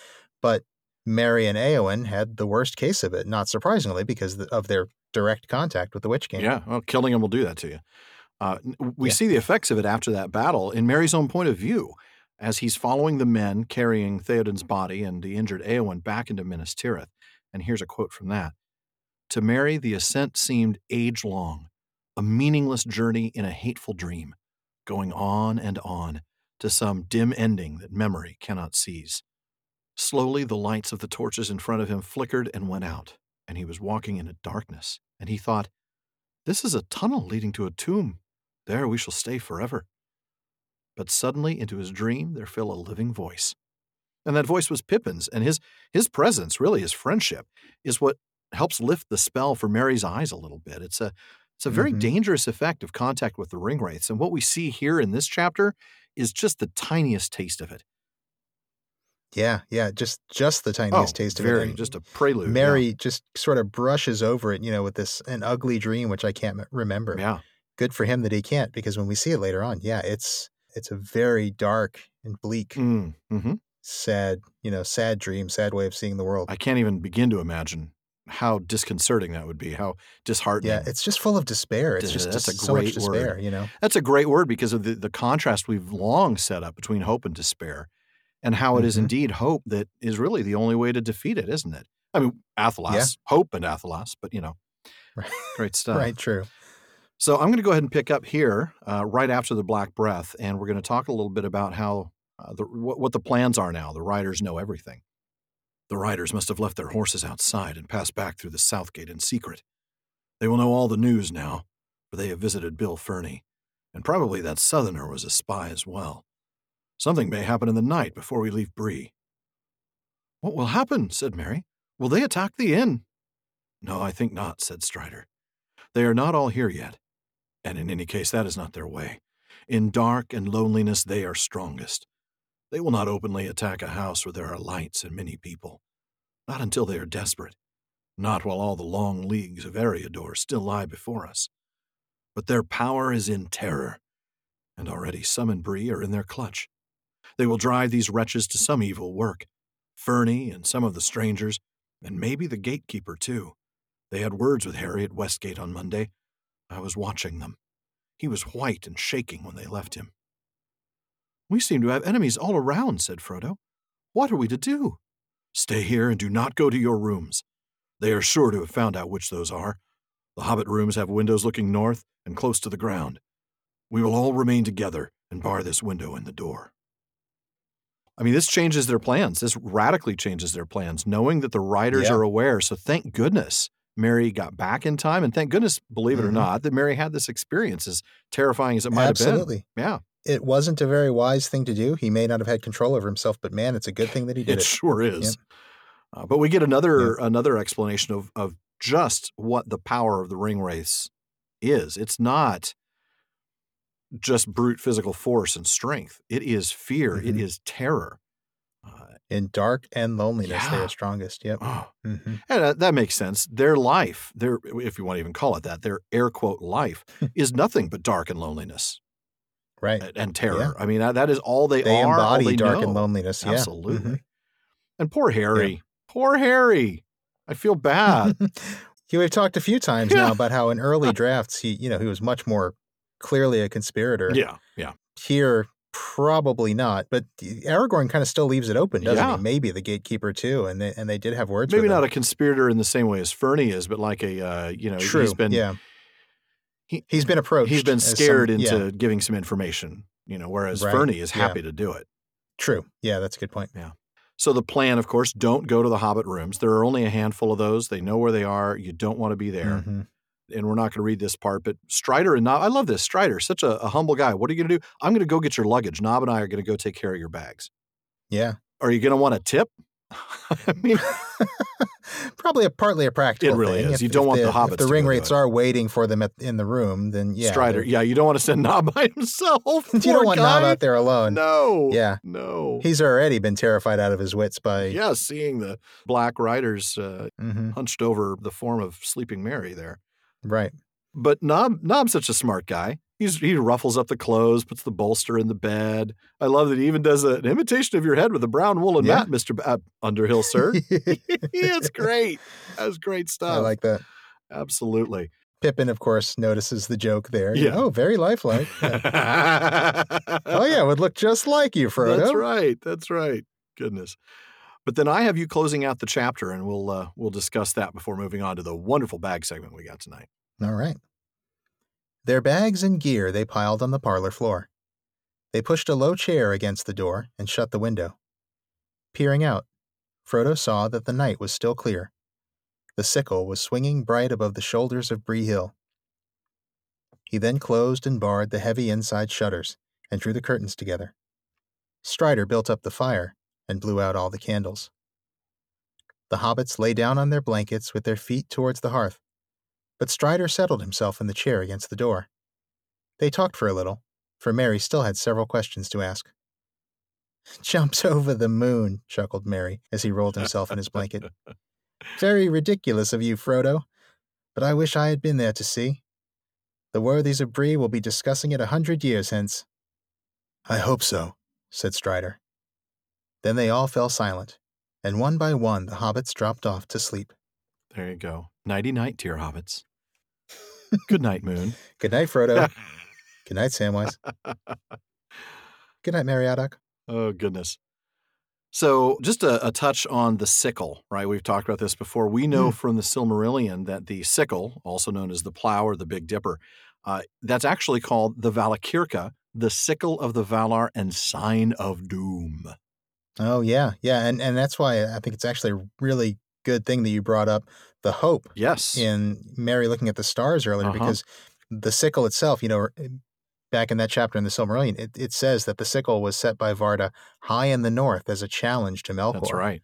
but Merry and Éowyn had the worst case of it, not surprisingly, because of their direct contact with the Witch King. Yeah, well, killing him will do that to you. We see the effects of it after that battle in Merry's own point of view, as he's following the men carrying Theoden's body and the injured Éowyn back into Minas Tirith. And here's a quote from that. To Merry, the ascent seemed age-long, a meaningless journey in a hateful dream, going on and on to some dim ending that memory cannot seize. Slowly, the lights of the torches in front of him flickered and went out, and he was walking in a darkness. And he thought, this is a tunnel leading to a tomb. There we shall stay forever. But suddenly, into his dream, there fell a living voice. And that voice was Pippin's, and his presence, really his friendship, is what helps lift the spell for Merry's eyes a little bit. It's a very dangerous effect of contact with the Ringwraiths, and what we see here in this chapter is just the tiniest taste of it. Yeah, just the tiniest taste of it. Just a prelude. Merry just sort of brushes over it, with this an ugly dream, which I can't remember. Yeah. Good for him that he can't, because when we see it later on, it's a very dark and bleak, sad, sad dream, sad way of seeing the world. I can't even begin to imagine how disconcerting that would be, how disheartening. Yeah, it's just full of despair. It's just so much despair, word. That's a great word because of the contrast we've long set up between hope and despair. And how it is indeed hope that is really the only way to defeat it, isn't it? I mean, Athelas, hope and Athelas, but great stuff. Right, true. So I'm going to go ahead and pick up here right after the Black Breath, and we're going to talk a little bit about how what the plans are now. The riders know everything. The riders must have left their horses outside and passed back through the south gate in secret. They will know all the news now, for they have visited Bill Fernie, and probably that southerner was a spy as well. Something may happen in the night before we leave Bree. What will happen? Said Merry. Will they attack the inn? No, I think not, said Strider. They are not all here yet, and in any case that is not their way. In dark and loneliness they are strongest. They will not openly attack a house where there are lights and many people. Not until they are desperate. Not while all the long leagues of Eriador still lie before us. But their power is in terror, and already some in Bree are in their clutch. They will drive these wretches to some evil work, Fernie and some of the strangers, and maybe the gatekeeper too. They had words with Harry at Westgate on Monday. I was watching them. He was white and shaking when they left him. We seem to have enemies all around, said Frodo. What are we to do? Stay here and do not go to your rooms. They are sure to have found out which those are. The Hobbit rooms have windows looking north and close to the ground. We will all remain together and bar this window and the door. I mean, this changes their plans. This radically changes their plans, knowing that the riders are aware. So thank goodness Merry got back in time. And thank goodness, believe it or not, that Merry had this experience, as terrifying as it might have been. Absolutely. Yeah. It wasn't a very wise thing to do. He may not have had control over himself, but man, it's a good thing that he did it. It sure is. Yeah. But we get another explanation of just what the power of the Ringwraiths is. It's not just brute physical force and strength. It is fear. It is terror. In dark and loneliness, yeah. They are strongest. Yep. Oh. Mm-hmm. And that makes sense. Their life, if you want to even call it that, their air quote life is nothing but dark and loneliness. Right. And terror. Yeah. I mean, that is all they are. Embody all they dark know. And loneliness. Yeah. Absolutely. Mm-hmm. And poor Harry. Yeah. Poor Harry. I feel bad. We've talked a few times now about how in early drafts, he was much more clearly a conspirator. Yeah. Yeah. Here, probably not, but Aragorn kind of still leaves it open, doesn't he? Maybe the gatekeeper too, and they did have words. Maybe not a conspirator in the same way as Fernie is, but like a true. He's been he's been approached. He's been scared into giving some information, whereas Fernie is happy to do it. True. Yeah, that's a good point. Yeah. So the plan, of course, don't go to the Hobbit rooms. There are only a handful of those. They know where they are. You don't want to be there. Mm-hmm. And we're not going to read this part, but Strider and Nob, I love this. Strider, such a humble guy. What are you going to do? I'm going to go get your luggage. Nob and I are going to go take care of your bags. Yeah. Are you going to want a tip? I mean, probably partly a practical thing. It really is. You don't want the hobbits. If the ring rates are waiting for them in the room, then yeah. Strider, yeah, you don't want to send Nob by himself. You don't want Nob out there alone. No. Yeah. No. He's already been terrified out of his wits by... Yeah, seeing the black riders hunched over the form of Sleeping Mary there. Right. But Nob's such a smart guy. He ruffles up the clothes, puts the bolster in the bed. I love that he even does an imitation of your head with a brown woolen mat, Mr. Underhill, sir. It's great. That's great stuff. I like that. Absolutely. Pippin, of course, notices the joke there. Yeah. Oh, very lifelike. Yeah. Would look just like you, Frodo. That's right. That's right. Goodness. But then I have you closing out the chapter, and we'll discuss that before moving on to the wonderful bag segment we got tonight. All right. Their bags and gear they piled on the parlor floor. They pushed a low chair against the door and shut the window. Peering out, Frodo saw that the night was still clear. The sickle was swinging bright above the shoulders of Bree Hill. He then closed and barred the heavy inside shutters and drew the curtains together. Strider built up the fire and blew out all the candles. The hobbits lay down on their blankets with their feet towards the hearth, but Strider settled himself in the chair against the door. They talked for a little, for Merry still had several questions to ask. "Jumps over the moon," chuckled Merry as he rolled himself in his blanket. "Very ridiculous of you, Frodo, but I wish I had been there to see. The worthies of Bree will be discussing it 100 years hence." "I hope so," said Strider. Then they all fell silent, and one by one the hobbits dropped off to sleep. There you go. Nighty-night, dear hobbits. Good night, Moon. Good night, Frodo. Good night, Samwise. Good night, Mariadoc. Oh, goodness. So just a touch on the sickle, right? We've talked about this before. We know from the Silmarillion that the sickle, also known as the plow or the Big Dipper, that's actually called the Valakyrka, the sickle of the Valar and sign of doom. Oh, yeah. Yeah. And that's why I think it's actually a really good thing that you brought up the hope. Yes. In Merry looking at the stars earlier, because the sickle itself, back in that chapter in the Silmarillion, it says that the sickle was set by Varda high in the north as a challenge to Melkor. That's right.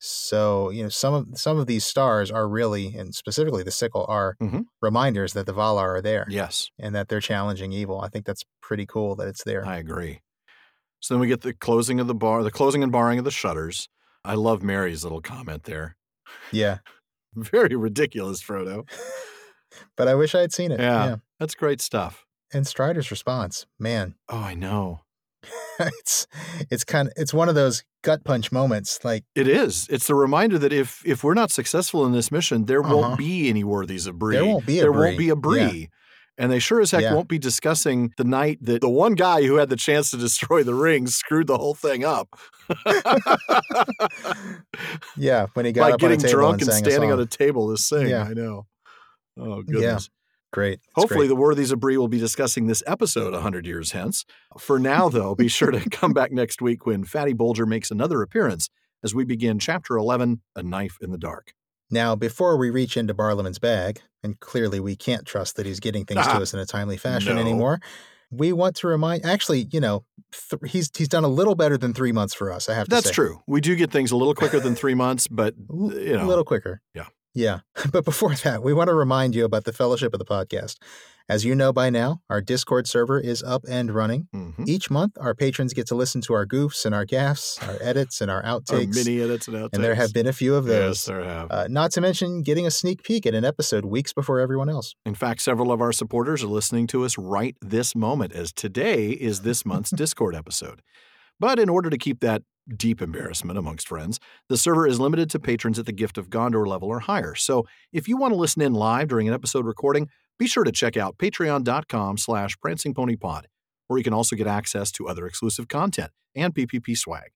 So, some of these stars are really, and specifically the sickle, are reminders that the Valar are there. Yes. And that they're challenging evil. I think that's pretty cool that it's there. I agree. So then we get the closing and barring of the shutters. I love Merry's little comment there. Yeah. Very ridiculous, Frodo. But I wish I had seen it. Yeah. That's great stuff. And Strider's response, man. Oh, I know. It's one of those gut punch moments. Like it is. It's the reminder that if we're not successful in this mission, there won't be any worthies of Bree. There won't be a Bree. Yeah. And they sure as heck won't be discussing the night that the one guy who had the chance to destroy the ring screwed the whole thing up. Yeah, when he got up on a table and sang a song. Like getting drunk and standing on a table to sing. Yeah. I know. Oh, goodness. Yeah. Great. Hopefully the worthies of Bree will be discussing this episode 100 years hence. For now, though, be sure to come back next week when Fatty Bulger makes another appearance as we begin Chapter 11, A Knife in the Dark. Now, before we reach into Barliman's bag, and clearly we can't trust that he's getting things to us in a timely fashion anymore, we want to remind... Actually, he's done a little better than 3 months for us, I have to say. That's true. We do get things a little quicker than 3 months, but... A little quicker. Yeah. Yeah, but before that, we want to remind you about the Fellowship of the Podcast. As you know by now, our Discord server is up and running. Mm-hmm. Each month, our patrons get to listen to our goofs and our gaffes, our edits and our outtakes. Our mini edits and outtakes. And there have been a few of those. Yes, there have. Not to mention getting a sneak peek at an episode weeks before everyone else. In fact, several of our supporters are listening to us right this moment, as today is this month's Discord episode. But in order to keep that deep embarrassment amongst friends, the server is limited to patrons at the Gift of Gondor level or higher. So if you want to listen in live during an episode recording, be sure to check out patreon.com/prancingponypod, where you can also get access to other exclusive content and PPP swag.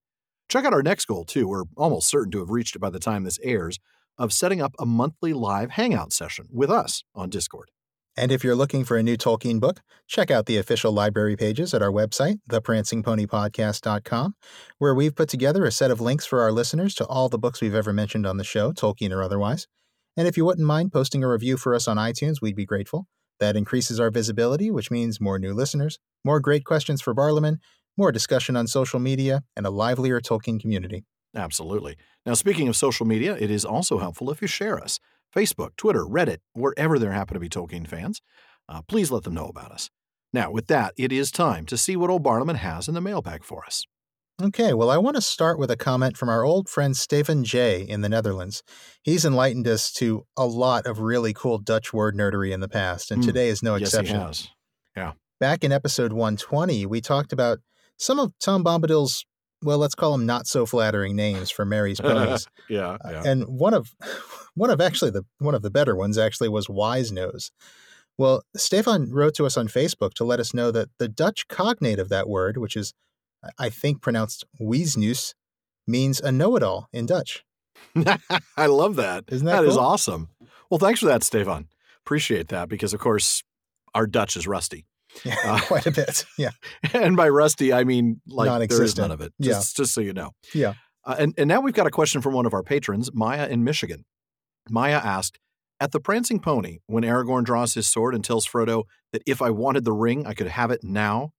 Check out our next goal, too. We're almost certain to have reached it by the time this airs, of setting up a monthly live hangout session with us on Discord. And if you're looking for a new Tolkien book, check out the official library pages at our website, theprancingponypodcast.com, where we've put together a set of links for our listeners to all the books we've ever mentioned on the show, Tolkien or otherwise. And if you wouldn't mind posting a review for us on iTunes, we'd be grateful. That increases our visibility, which means more new listeners, more great questions for Barliman, more discussion on social media, and a livelier Tolkien community. Absolutely. Now, speaking of social media, it is also helpful if you share us. Facebook, Twitter, Reddit, wherever there happen to be Tolkien fans, please let them know about us. Now, with that, it is time to see what old Barliman has in the mailbag for us. Okay, well, I want to start with a comment from our old friend Stephen Jay in the Netherlands. He's enlightened us to a lot of really cool Dutch word nerdery in the past, and today is no exception. Yes, he has. Yeah. Back in episode 120, we talked about some of Tom Bombadil's, well, let's call them not so flattering names for Merry's ponies. Yeah. And one of the better ones actually was Wise Nose. Well, Stefan wrote to us on Facebook to let us know that the Dutch cognate of that word, which is, I think, pronounced Weesnoos, means a know-it-all in Dutch. I love that. Isn't that cool? Is awesome. Well, thanks for that, Stefan. Appreciate that because, of course, our Dutch is rusty. Quite a bit, yeah. And by rusty, I mean like there is none of it, just so you know. Yeah. And now we've got a question from one of our patrons, Maya in Michigan. Maya asked, at the Prancing Pony, when Aragorn draws his sword and tells Frodo that if I wanted the ring, I could have it now,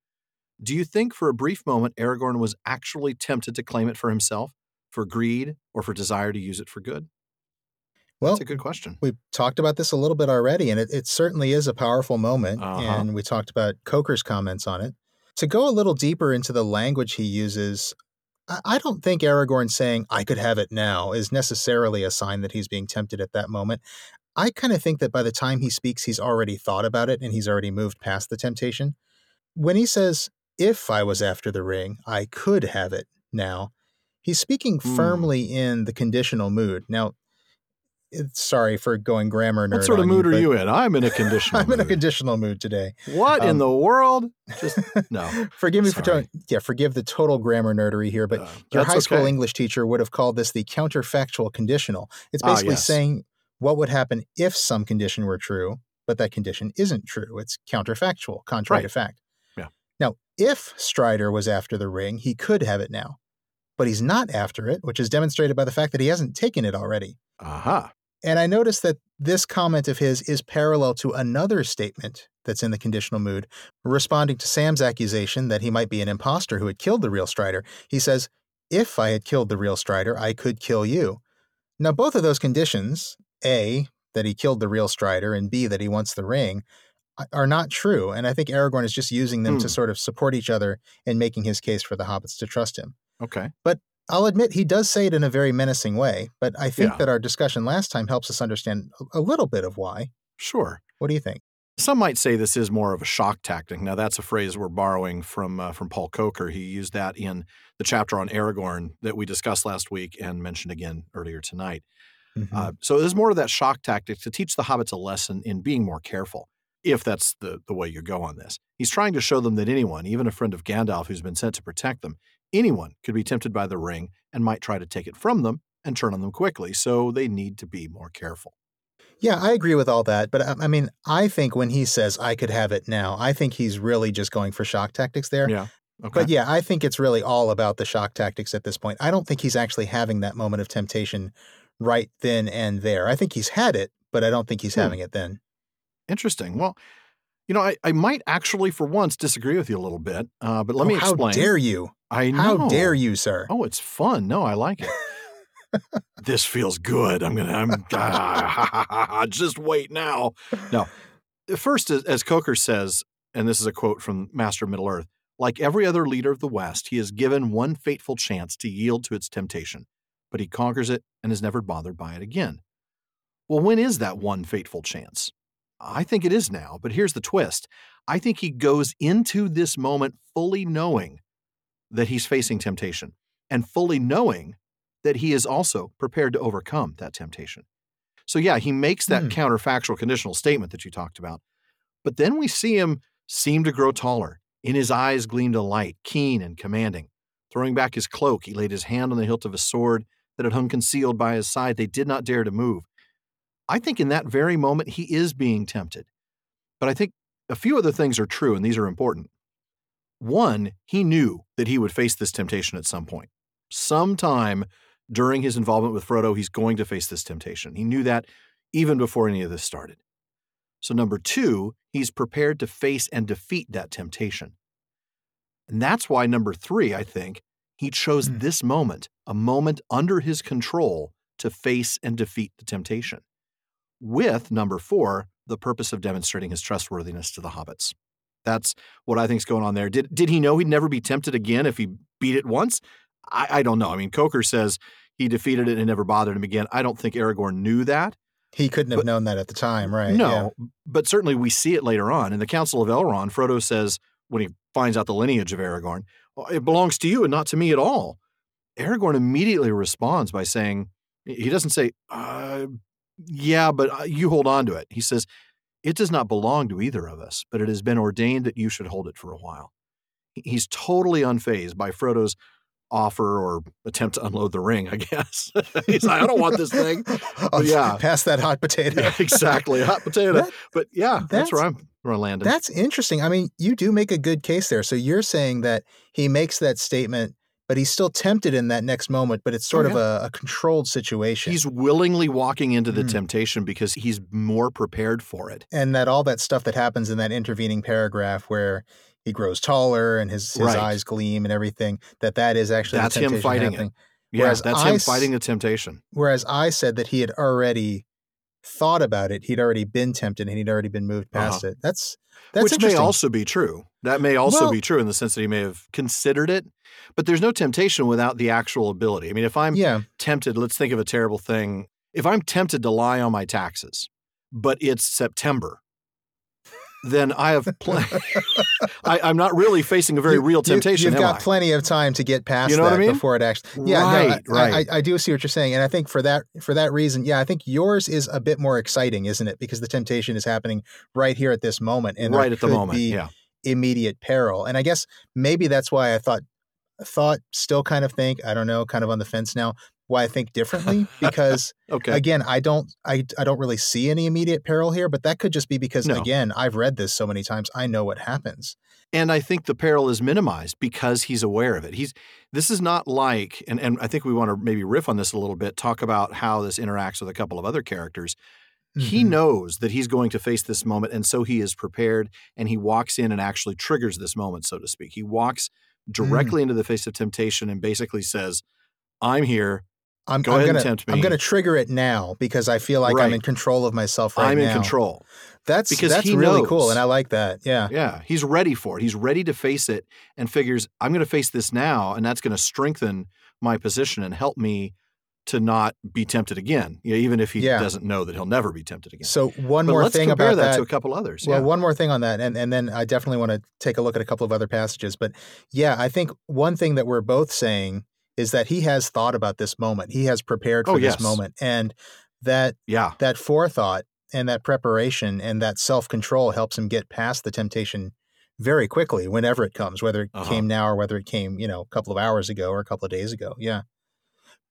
do you think for a brief moment Aragorn was actually tempted to claim it for himself, for greed, or for desire to use it for good? Well, that's a good question. We've talked about this a little bit already, and it certainly is a powerful moment, and we talked about Coker's comments on it. To go a little deeper into the language he uses, I don't think Aragorn saying, I could have it now, is necessarily a sign that he's being tempted at that moment. I kind of think that by the time he speaks, he's already thought about it, and he's already moved past the temptation. When he says, if I was after the ring, I could have it now, he's speaking firmly in the conditional mood. Now, sorry for going grammar nerd. What sort of mood are you in? I'm in a conditional mood. I'm in a conditional mood today. What in the world? Just no. Forgive me forgive the total grammar nerdery here, but your high school English teacher would have called this the counterfactual conditional. It's basically saying what would happen if some condition were true, but that condition isn't true. It's counterfactual, contrary to fact. Yeah. Now, if Strider was after the ring, he could have it now, but he's not after it, which is demonstrated by the fact that he hasn't taken it already. Aha. And I noticed that this comment of his is parallel to another statement that's in the conditional mood, responding to Sam's accusation that he might be an imposter who had killed the real Strider. He says, if I had killed the real Strider, I could kill you. Now, both of those conditions, A, that he killed the real Strider, and B, that he wants the ring, are not true. And I think Aragorn is just using them to sort of support each other in making his case for the hobbits to trust him. Okay. But I'll admit he does say it in a very menacing way, but I think that our discussion last time helps us understand a little bit of why. Sure. What do you think? Some might say this is more of a shock tactic. Now, that's a phrase we're borrowing from Paul Coker. He used that in the chapter on Aragorn that we discussed last week and mentioned again earlier tonight. Mm-hmm. So there's more of that shock tactic to teach the hobbits a lesson in being more careful, if that's the way you go on this. He's trying to show them that anyone, even a friend of Gandalf who's been sent to protect them, anyone could be tempted by the ring and might try to take it from them and turn on them quickly, so they need to be more careful. Yeah, I agree with all that, but I mean, I think when he says, I could have it now, I think he's really just going for shock tactics there. Yeah. Okay. But yeah, I think it's really all about the shock tactics at this point. I don't think he's actually having that moment of temptation right then and there. I think he's had it, but I don't think he's having it then. Interesting. Well, you know, I might actually for once disagree with you a little bit, but let me explain. How dare you? I know. How dare you, sir? Oh, it's fun. No, I like it. This feels good. Just wait now. No. First, as Coker says, and this is a quote from Master of Middle-earth, like every other leader of the West, he is given one fateful chance to yield to its temptation, but he conquers it and is never bothered by it again. Well, when is that one fateful chance? I think it is now, but here's the twist. I think he goes into this moment fully knowing that he's facing temptation and fully knowing that he is also prepared to overcome that temptation. So yeah, he makes that counterfactual conditional statement that you talked about, but then we see him seem to grow taller. In his eyes gleamed a light, keen and commanding. Throwing back his cloak, he laid his hand on the hilt of his sword that had hung concealed by his side. They did not dare to move. I think in that very moment, he is being tempted. But I think a few other things are true, and these are important. One, he knew that he would face this temptation at some point. Sometime during his involvement with Frodo, he's going to face this temptation. He knew that even before any of this started. So number two, he's prepared to face and defeat that temptation. And that's why number three, I think, he chose this moment, a moment under his control to face and defeat the temptation. With number four, the purpose of demonstrating his trustworthiness to the hobbits. That's what I think's going on there. Did he know he'd never be tempted again if he beat it once? I don't know. I mean, Coker says he defeated it and never bothered him again. I don't think Aragorn knew that. He couldn't have known that at the time, right? No, yeah. But certainly we see it later on. In the Council of Elrond, Frodo says, when he finds out the lineage of Aragorn, well, it belongs to you and not to me at all. Aragorn immediately responds by saying, he doesn't say, yeah, but you hold on to it. He says, it does not belong to either of us, but it has been ordained that you should hold it for a while. He's totally unfazed by Frodo's offer or attempt to unload the ring, I guess. He's like, I don't want this thing. But yeah. Pass that hot potato. Yeah, exactly. Hot potato. But yeah, that's where I'm landing. That's interesting. I mean, you do make a good case there. So you're saying that he makes that statement, but he's still tempted in that next moment, but it's sort of a controlled situation. He's willingly walking into the temptation because he's more prepared for it. And that all that stuff that happens in that intervening paragraph where he grows taller and his eyes gleam and everything, that is actually that's the temptation. That's him fighting happening. It. Yeah, that's him fighting the temptation. Whereas I said that he had already thought about it. He'd already been tempted and he'd already been moved past it. That's which may also be true. That may also be true in the sense that he may have considered it. But there's no temptation without the actual ability. I mean, if I'm tempted, let's think of a terrible thing. If I'm tempted to lie on my taxes, but it's September, then I have plenty. I'm not really facing a very real temptation. You've got plenty of time to get past that before it actually. Yeah, right. No, I do see what you're saying, and I think for that reason, I think yours is a bit more exciting, isn't it? Because the temptation is happening right here at this moment, and right at the moment, immediate peril. And I guess maybe that's why I thought still kind of think, I don't know, kind of on the fence now. Why I think differently, because again, I don't really see any immediate peril here, but that could just be because again, I've read this so many times, I know what happens. And I think the peril is minimized because he's aware of it. This is not like, and I think we want to maybe riff on this a little bit, talk about how this interacts with a couple of other characters. Mm-hmm. He knows that he's going to face this moment, and so he is prepared, and he walks in and actually triggers this moment, so to speak. He walks directly into the face of temptation and basically says, I'm here. I'm going to trigger it now because I feel like I'm in control of myself right now. I'm in control. That's really cool, and I like that. Yeah. Yeah. He's ready for it. He's ready to face it and figures, I'm going to face this now, and that's going to strengthen my position and help me to not be tempted again, even if he doesn't know that he'll never be tempted again. So let's compare that to a couple others. Well, one more thing on that, and then I definitely want to take a look at a couple of other passages. But yeah, I think one thing that we're both saying is that he has thought about this moment. He has prepared for this moment. And that forethought and that preparation and that self-control helps him get past the temptation very quickly whenever it comes, whether it came now or whether it came, a couple of hours ago or a couple of days ago. Yeah.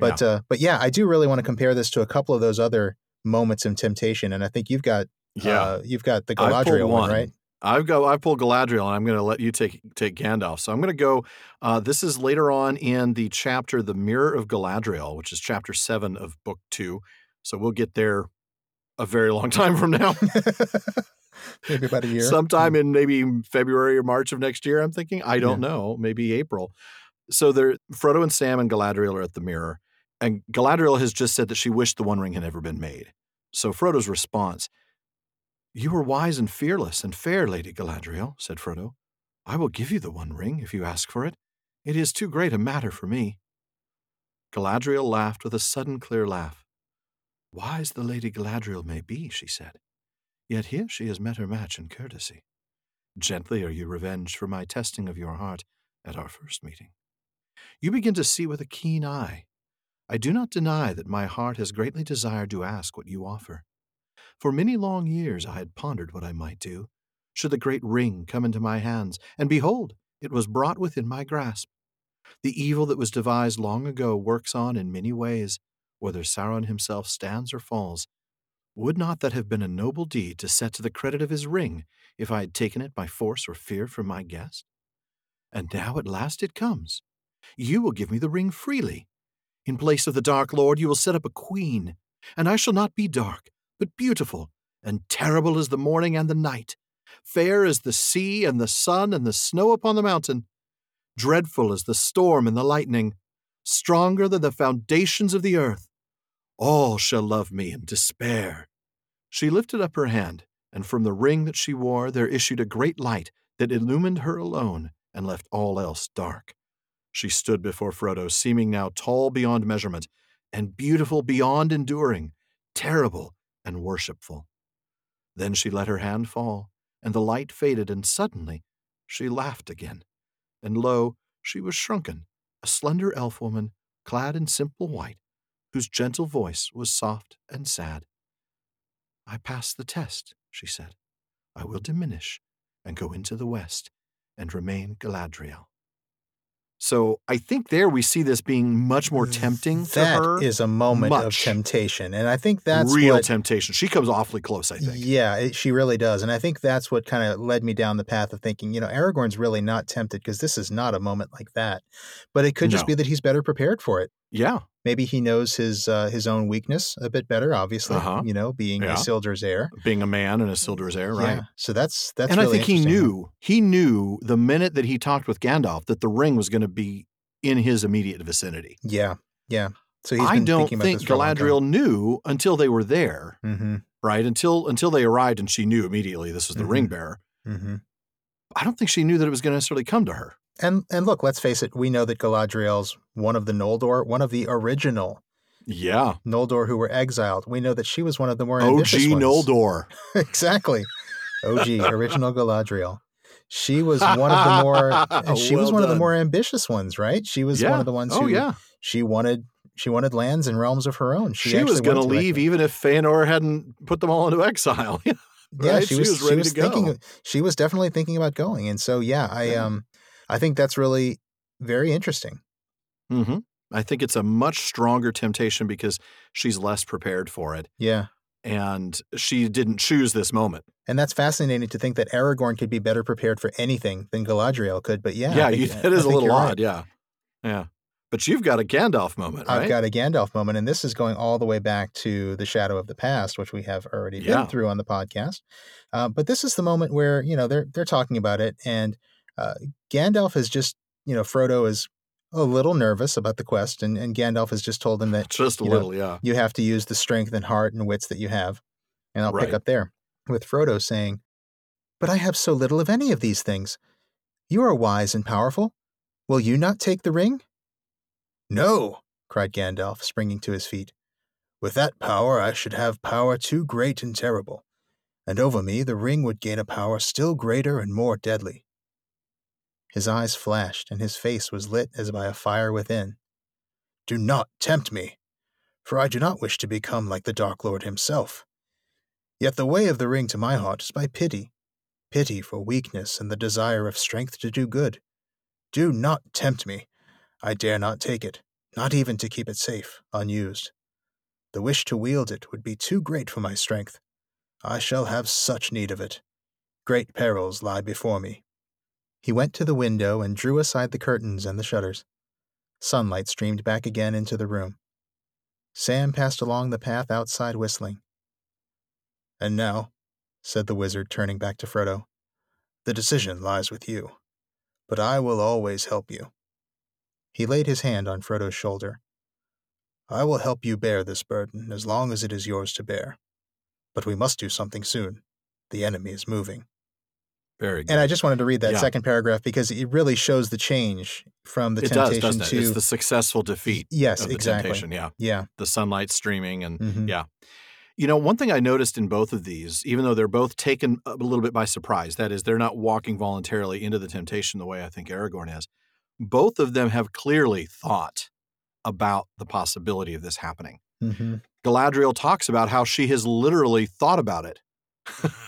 But, I do really want to compare this to a couple of those other moments of temptation. And I think you've got the Galadriel one, right? I pulled Galadriel, and I'm going to let you take Gandalf. So I'm going to go, this is later on in the chapter, The Mirror of Galadriel, which is chapter 7 of book 2. So we'll get there a very long time from now. Maybe about a year. Sometime in maybe February or March of next year, I'm thinking. I don't know. Maybe April. So Frodo and Sam and Galadriel are at the mirror, And Galadriel has just said that she wished the One Ring had never been made. So Frodo's response, "You were wise and fearless and fair, Lady Galadriel," said Frodo. "I will give you the One Ring if you ask for it. It is too great a matter for me." Galadriel laughed with a sudden clear laugh. "Wise the Lady Galadriel may be," she said, "yet here she has met her match in courtesy. Gently are you revenged for my testing of your heart at our first meeting. You begin to see with a keen eye. I do not deny that my heart has greatly desired to ask what you offer. For many long years I had pondered what I might do, should the great ring come into my hands, and behold, it was brought within my grasp. The evil that was devised long ago works on in many ways, whether Sauron himself stands or falls. Would not that have been a noble deed to set to the credit of his ring if I had taken it by force or fear from my guest? And now at last it comes. You will give me the ring freely. In place of the Dark Lord you will set up a queen, and I shall not be dark, but beautiful, and terrible as the morning and the night, fair as the sea and the sun and the snow upon the mountain, dreadful as the storm and the lightning, stronger than the foundations of the earth. All shall love me and despair." She lifted up her hand, and from the ring that she wore there issued a great light that illumined her alone and left all else dark. She stood before Frodo, seeming now tall beyond measurement, and beautiful beyond enduring, terrible and worshipful. Then she let her hand fall, and the light faded, and suddenly she laughed again. And lo, she was shrunken, a slender elf-woman, clad in simple white, whose gentle voice was soft and sad. "I pass the test," she said. "I will diminish, and go into the west, and remain Galadriel." So I think there we see this being much more tempting to her. That is a moment of temptation. And I think that's real temptation. She comes awfully close, I think. Yeah, she really does. And I think that's what kind of led me down the path of thinking, Aragorn's really not tempted because this is not a moment like that. But it could just be that he's better prepared for it. Yeah. Maybe he knows his own weakness a bit better, obviously, being Isildur's heir. Being a man and Isildur's heir, right? Yeah. So that's and really I think he knew the minute that he talked with Gandalf that the ring was going to be in his immediate vicinity. Yeah, yeah. So he's been thinking about this for a long time. I don't think Galadriel knew until they were there, right? Until they arrived and she knew immediately this was the ring bearer. Mm-hmm. I don't think she knew that it was going to necessarily come to her. And look, let's face it, we know that Galadriel's one of the Noldor, one of the original Noldor who were exiled. We know that she was one of the more ambitious ones. OG Noldor. Exactly. OG, original Galadriel. She was one of the more ambitious ones, right? She was one of the ones who she wanted lands and realms of her own. She was going to leave even if Fëanor hadn't put them all into exile. Yeah, right? she was ready to go. She was definitely thinking about going. And so, I think that's really very interesting. Mm-hmm. I think it's a much stronger temptation because she's less prepared for it. Yeah. And she didn't choose this moment. And that's fascinating to think that Aragorn could be better prepared for anything than Galadriel could. But that is a little odd. Right. Yeah. Yeah. But you've got a Gandalf moment, right? I've got a Gandalf moment. And this is going all the way back to The Shadow of the Past, which we have already been through on the podcast. But this is the moment where, they're talking about it. And Gandalf is just, Frodo is a little nervous about the quest, and Gandalf has just told him that you have to use the strength and heart and wits that you have. And I'll pick up there with Frodo saying, "But I have so little of any of these things. You are wise and powerful. Will you not take the ring?" "No," cried Gandalf, springing to his feet. "With that power I should have power too great and terrible. And over me the ring would gain a power still greater and more deadly." His eyes flashed, and his face was lit as by a fire within. "Do not tempt me, for I do not wish to become like the Dark Lord himself. Yet the way of the ring to my heart is by pity for weakness and the desire of strength to do good. Do not tempt me. I dare not take it, not even to keep it safe, unused. The wish to wield it would be too great for my strength. I shall have such need of it. Great perils lie before me." He went to the window and drew aside the curtains and the shutters. Sunlight streamed back again into the room. Sam passed along the path outside whistling. "And now," said the wizard, turning back to Frodo, "the decision lies with you, but I will always help you." He laid his hand on Frodo's shoulder. I will help you bear this burden as long as it is yours to bear. But we must do something soon. The enemy is moving. Very good. And I just wanted to read that second paragraph because it really shows the change from the temptation does, doesn't it? It's the successful defeat of the temptation. Yeah. The sunlight streaming and You know, one thing I noticed in both of these, even though they're both taken a little bit by surprise, that is, they're not walking voluntarily into the temptation the way I think Aragorn is, both of them have clearly thought about the possibility of this happening. Mm-hmm. Galadriel talks about how she has literally thought about it.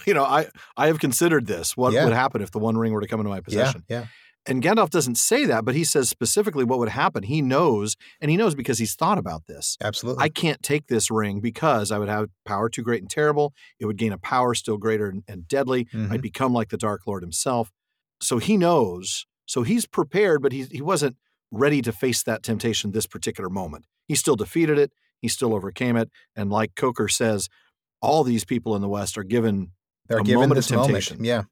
You know, I have considered this. What would happen if the One Ring were to come into my possession? Yeah. And Gandalf doesn't say that, but he says specifically what would happen. He knows, and he knows because he's thought about this. Absolutely. I can't take this ring because I would have power too great and terrible. It would gain a power still greater and deadly. Mm-hmm. I'd become like the Dark Lord himself. So he knows. So he's prepared, but he wasn't ready to face that temptation this particular moment. He still defeated it. He still overcame it. And like Coker says, all these people in the West are given a moment of temptation. Yeah.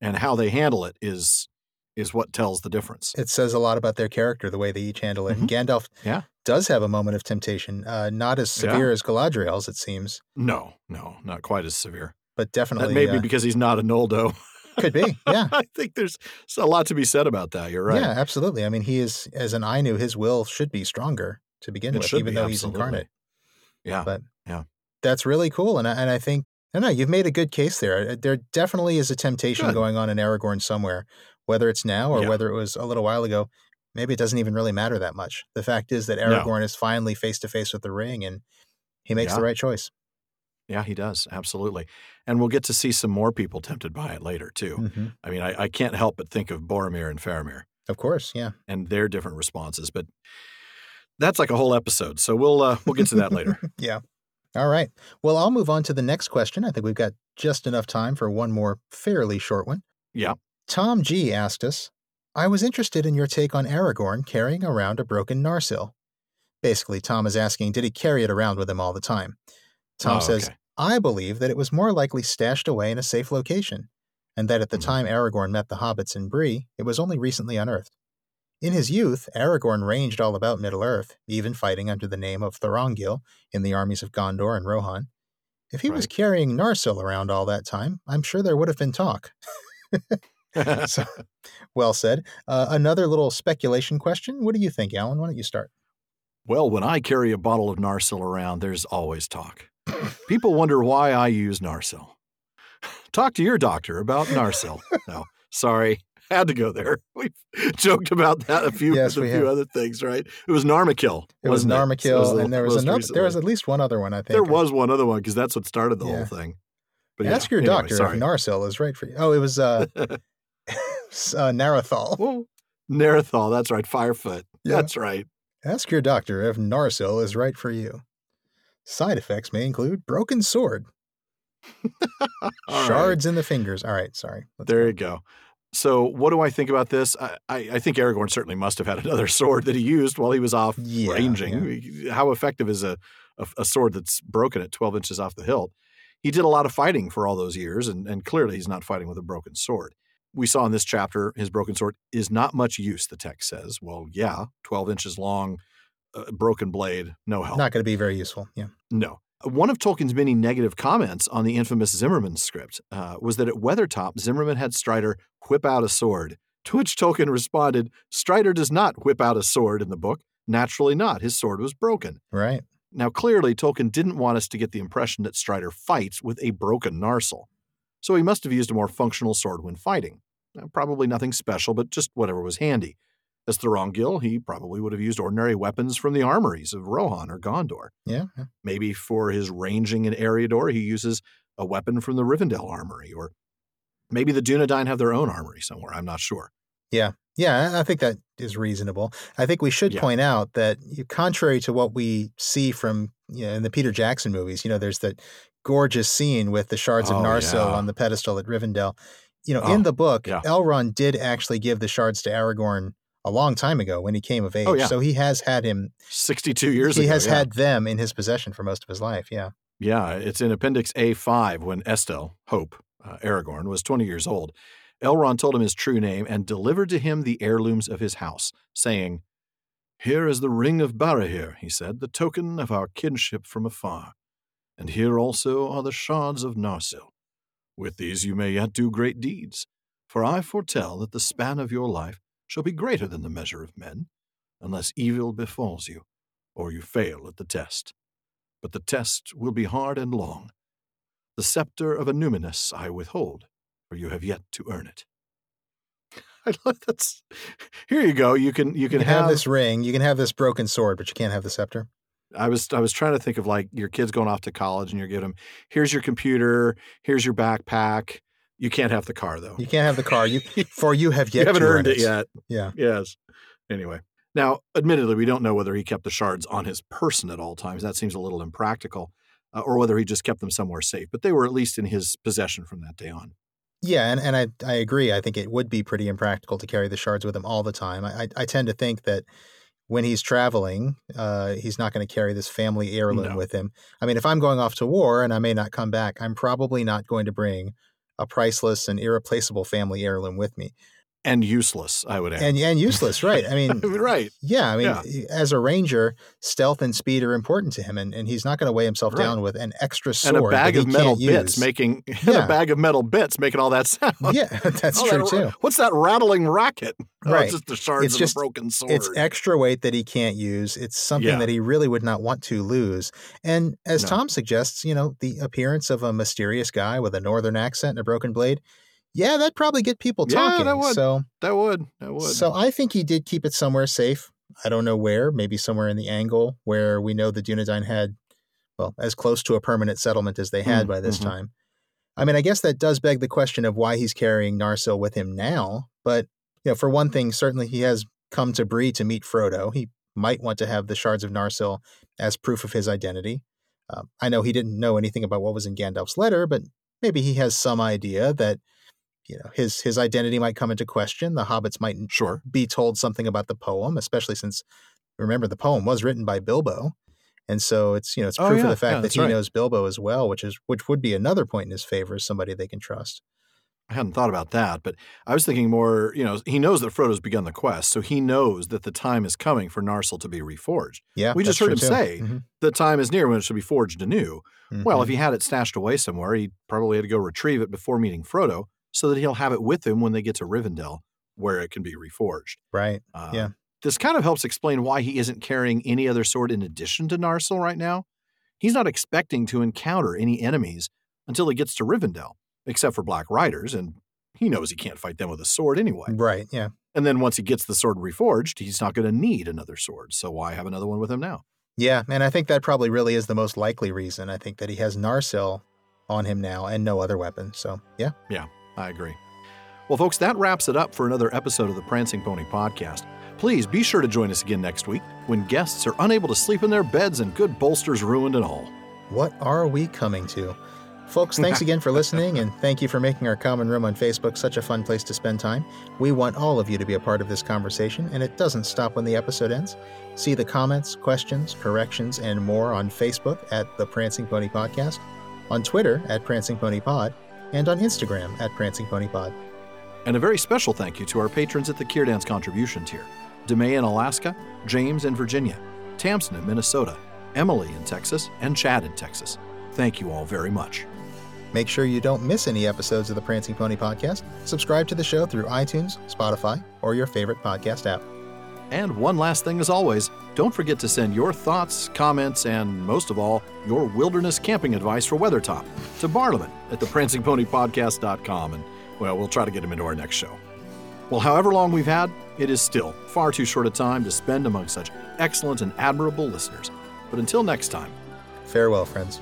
And how they handle it is what tells the difference. It says a lot about their character, the way they each handle it. Mm-hmm. And Gandalf does have a moment of temptation, not as severe as Galadriel's, it seems. No, not quite as severe. But definitely. That may be because he's not a Noldo. Could be, yeah. I think there's a lot to be said about that. You're right. Yeah, absolutely. I mean, he is, as an Ainu, his will should be stronger to begin with, even though he's incarnate. Yeah. But that's really cool. And I think, I don't know, you've made a good case there. There definitely is a temptation going on in Aragorn somewhere, whether it's now or whether it was a little while ago. Maybe it doesn't even really matter that much. The fact is that Aragorn is finally face-to-face with the ring, and he makes the right choice. Yeah, he does. Absolutely. And we'll get to see some more people tempted by it later, too. Mm-hmm. I mean, I can't help but think of Boromir and Faramir. Of course, yeah. And their different responses. But that's like a whole episode. So we'll get to that later. Yeah. All right. Well, I'll move on to the next question. I think we've got just enough time for one more fairly short one. Yeah. Tom G. asked us, I was interested in your take on Aragorn carrying around a broken Narsil. Basically, Tom is asking, did he carry it around with him all the time? Tom says, I believe that it was more likely stashed away in a safe location, and that at the time Aragorn met the hobbits in Bree, it was only recently unearthed. In his youth, Aragorn ranged all about Middle-earth, even fighting under the name of Thorongil in the armies of Gondor and Rohan. If he was carrying Narsil around all that time, I'm sure there would have been talk. So, well said. Another little speculation question. What do you think, Alan? Why don't you start? Well, when I carry a bottle of Narsil around, there's always talk. People wonder why I use Narsil. Talk to your doctor about Narsil. No, sorry. Had to go there. We've joked about that a few other things, right? It was Narmakil. It was Narmakil, and there was another. Recently. There was at least one other one, I think. There was one other one because that's what started the whole thing. But ask your doctor if Narsil is right for you. Oh, it was Narathal. Well, Narathal, that's right. Firefoot. Yeah. That's right. Ask your doctor if Narsil is right for you. Side effects may include broken sword, shards in the fingers. All right, sorry. There you go. So what do I think about this? I think Aragorn certainly must have had another sword that he used while he was off ranging. Yeah. How effective is a sword that's broken at 12 inches off the hilt? He did a lot of fighting for all those years, and clearly he's not fighting with a broken sword. We saw in this chapter his broken sword is not much use, the text says. Well, 12 inches long, broken blade, no help. Not going to be very useful, yeah. No. One of Tolkien's many negative comments on the infamous Zimmerman script was that at Weathertop, Zimmerman had Strider whip out a sword, to which Tolkien responded, Strider does not whip out a sword in the book. Naturally not. His sword was broken. Right. Now, clearly, Tolkien didn't want us to get the impression that Strider fights with a broken Narsil. So he must have used a more functional sword when fighting. Probably nothing special, but just whatever was handy. As Thorongil, he probably would have used ordinary weapons from the armories of Rohan or Gondor. Yeah. Maybe for his ranging in Eriador, he uses a weapon from the Rivendell armory, or maybe the Dunedain have their own armory somewhere. I'm not sure. Yeah. Yeah, I think that is reasonable. I think we should point out that, contrary to what we see from in the Peter Jackson movies, there's that gorgeous scene with the shards of Narsil on the pedestal at Rivendell. In the book, Elrond did actually give the shards to Aragorn a long time ago when he came of age. Oh, yeah. So he has had him 62 years ago. He has had them in his possession for most of his life. Yeah. Yeah. It's in Appendix A5 when Estelle, Hope, Aragorn, was 20 years old. Elrond told him his true name and delivered to him the heirlooms of his house, saying, Here is the ring of Barahir, he said, the token of our kinship from afar. And here also are the shards of Narsil. With these you may yet do great deeds, for I foretell that the span of your life shall be greater than the measure of men, unless evil befalls you, or you fail at the test. But the test will be hard and long. The scepter of Numenus I withhold, for you have yet to earn it. I love that's. Here you go. You can have this ring. You can have this broken sword, but you can't have the scepter. I was trying to think of like your kid's going off to college and you're giving him, here's your computer, here's your backpack. You can't have the car though. You can't have the car. You haven't earned it yet. Yeah. Yes. Anyway. Now, admittedly, we don't know whether he kept the shards on his person at all times. That seems a little impractical, or whether he just kept them somewhere safe. But they were at least in his possession from that day on. Yeah, and I agree. I think it would be pretty impractical to carry the shards with him all the time. I tend to think that when he's traveling, he's not going to carry this family heirloom with him. I mean, if I'm going off to war and I may not come back, I'm probably not going to bring a priceless and irreplaceable family heirloom with me. And useless, I would add. And useless, right. I mean, right. Yeah, I mean, yeah. As a ranger, stealth and speed are important to him, and he's not going to weigh himself down with an extra sword and a bag of metal bits making all that sound. Yeah, that's true too. What's that rattling racket? Right. Oh, it's just the shards of a broken sword. It's extra weight that he can't use. It's something that he really would not want to lose. And as Tom suggests, you know, the appearance of a mysterious guy with a northern accent and a broken blade. Yeah, that'd probably get people talking. Yeah, that would. That would. So I think he did keep it somewhere safe. I don't know where. Maybe somewhere in the Angle where we know the Dunedain had, well, as close to a permanent settlement as they had by this time. I mean, I guess that does beg the question of why he's carrying Narsil with him now. But, you know, for one thing, certainly he has come to Bree to meet Frodo. He might want to have the shards of Narsil as proof of his identity. I know he didn't know anything about what was in Gandalf's letter, but maybe he has some idea that, you know, his identity might come into question. The hobbits might be told something about the poem, especially since, remember, the poem was written by Bilbo. And so it's, you know, it's proof of the fact that he knows Bilbo as well, which would be another point in his favor as somebody they can trust. I hadn't thought about that, but I was thinking more, you know, he knows that Frodo's begun the quest, so he knows that the time is coming for Narsil to be reforged. Yeah, we just heard him say the time is near when it should be forged anew. Well, if he had it stashed away somewhere, he probably had to go retrieve it before meeting Frodo, so that he'll have it with him when they get to Rivendell, where it can be reforged. Right, yeah. This kind of helps explain why he isn't carrying any other sword in addition to Narsil right now. He's not expecting to encounter any enemies until he gets to Rivendell, except for Black Riders, and he knows he can't fight them with a sword anyway. Right, yeah. And then once he gets the sword reforged, he's not going to need another sword, so why have another one with him now? Yeah, and I think that probably really is the most likely reason. I think that he has Narsil on him now and no other weapon, so yeah. Yeah. I agree. Well, folks, that wraps it up for another episode of the Prancing Pony Podcast. Please be sure to join us again next week when guests are unable to sleep in their beds and good bolsters ruined and all. What are we coming to? Folks, thanks again for listening, and thank you for making our common room on Facebook such a fun place to spend time. We want all of you to be a part of this conversation, and it doesn't stop when the episode ends. See the comments, questions, corrections, and more on Facebook at The Prancing Pony Podcast, on Twitter at Prancing Pony Pod, and on Instagram at Prancing Pony Pod. And a very special thank you to our patrons at the Kierdance Contribution Tier: DeMay in Alaska, James in Virginia, Tamsin in Minnesota, Emily in Texas, and Chad in Texas. Thank you all very much. Make sure you don't miss any episodes of the Prancing Pony Podcast. Subscribe to the show through iTunes, Spotify, or your favorite podcast app. And one last thing, as always, don't forget to send your thoughts, comments, and most of all, your wilderness camping advice for Weathertop to Barliman at theprancingponypodcast.com, and, well, we'll try to get him into our next show. Well, however long we've had, it is still far too short a time to spend among such excellent and admirable listeners. But until next time, farewell, friends.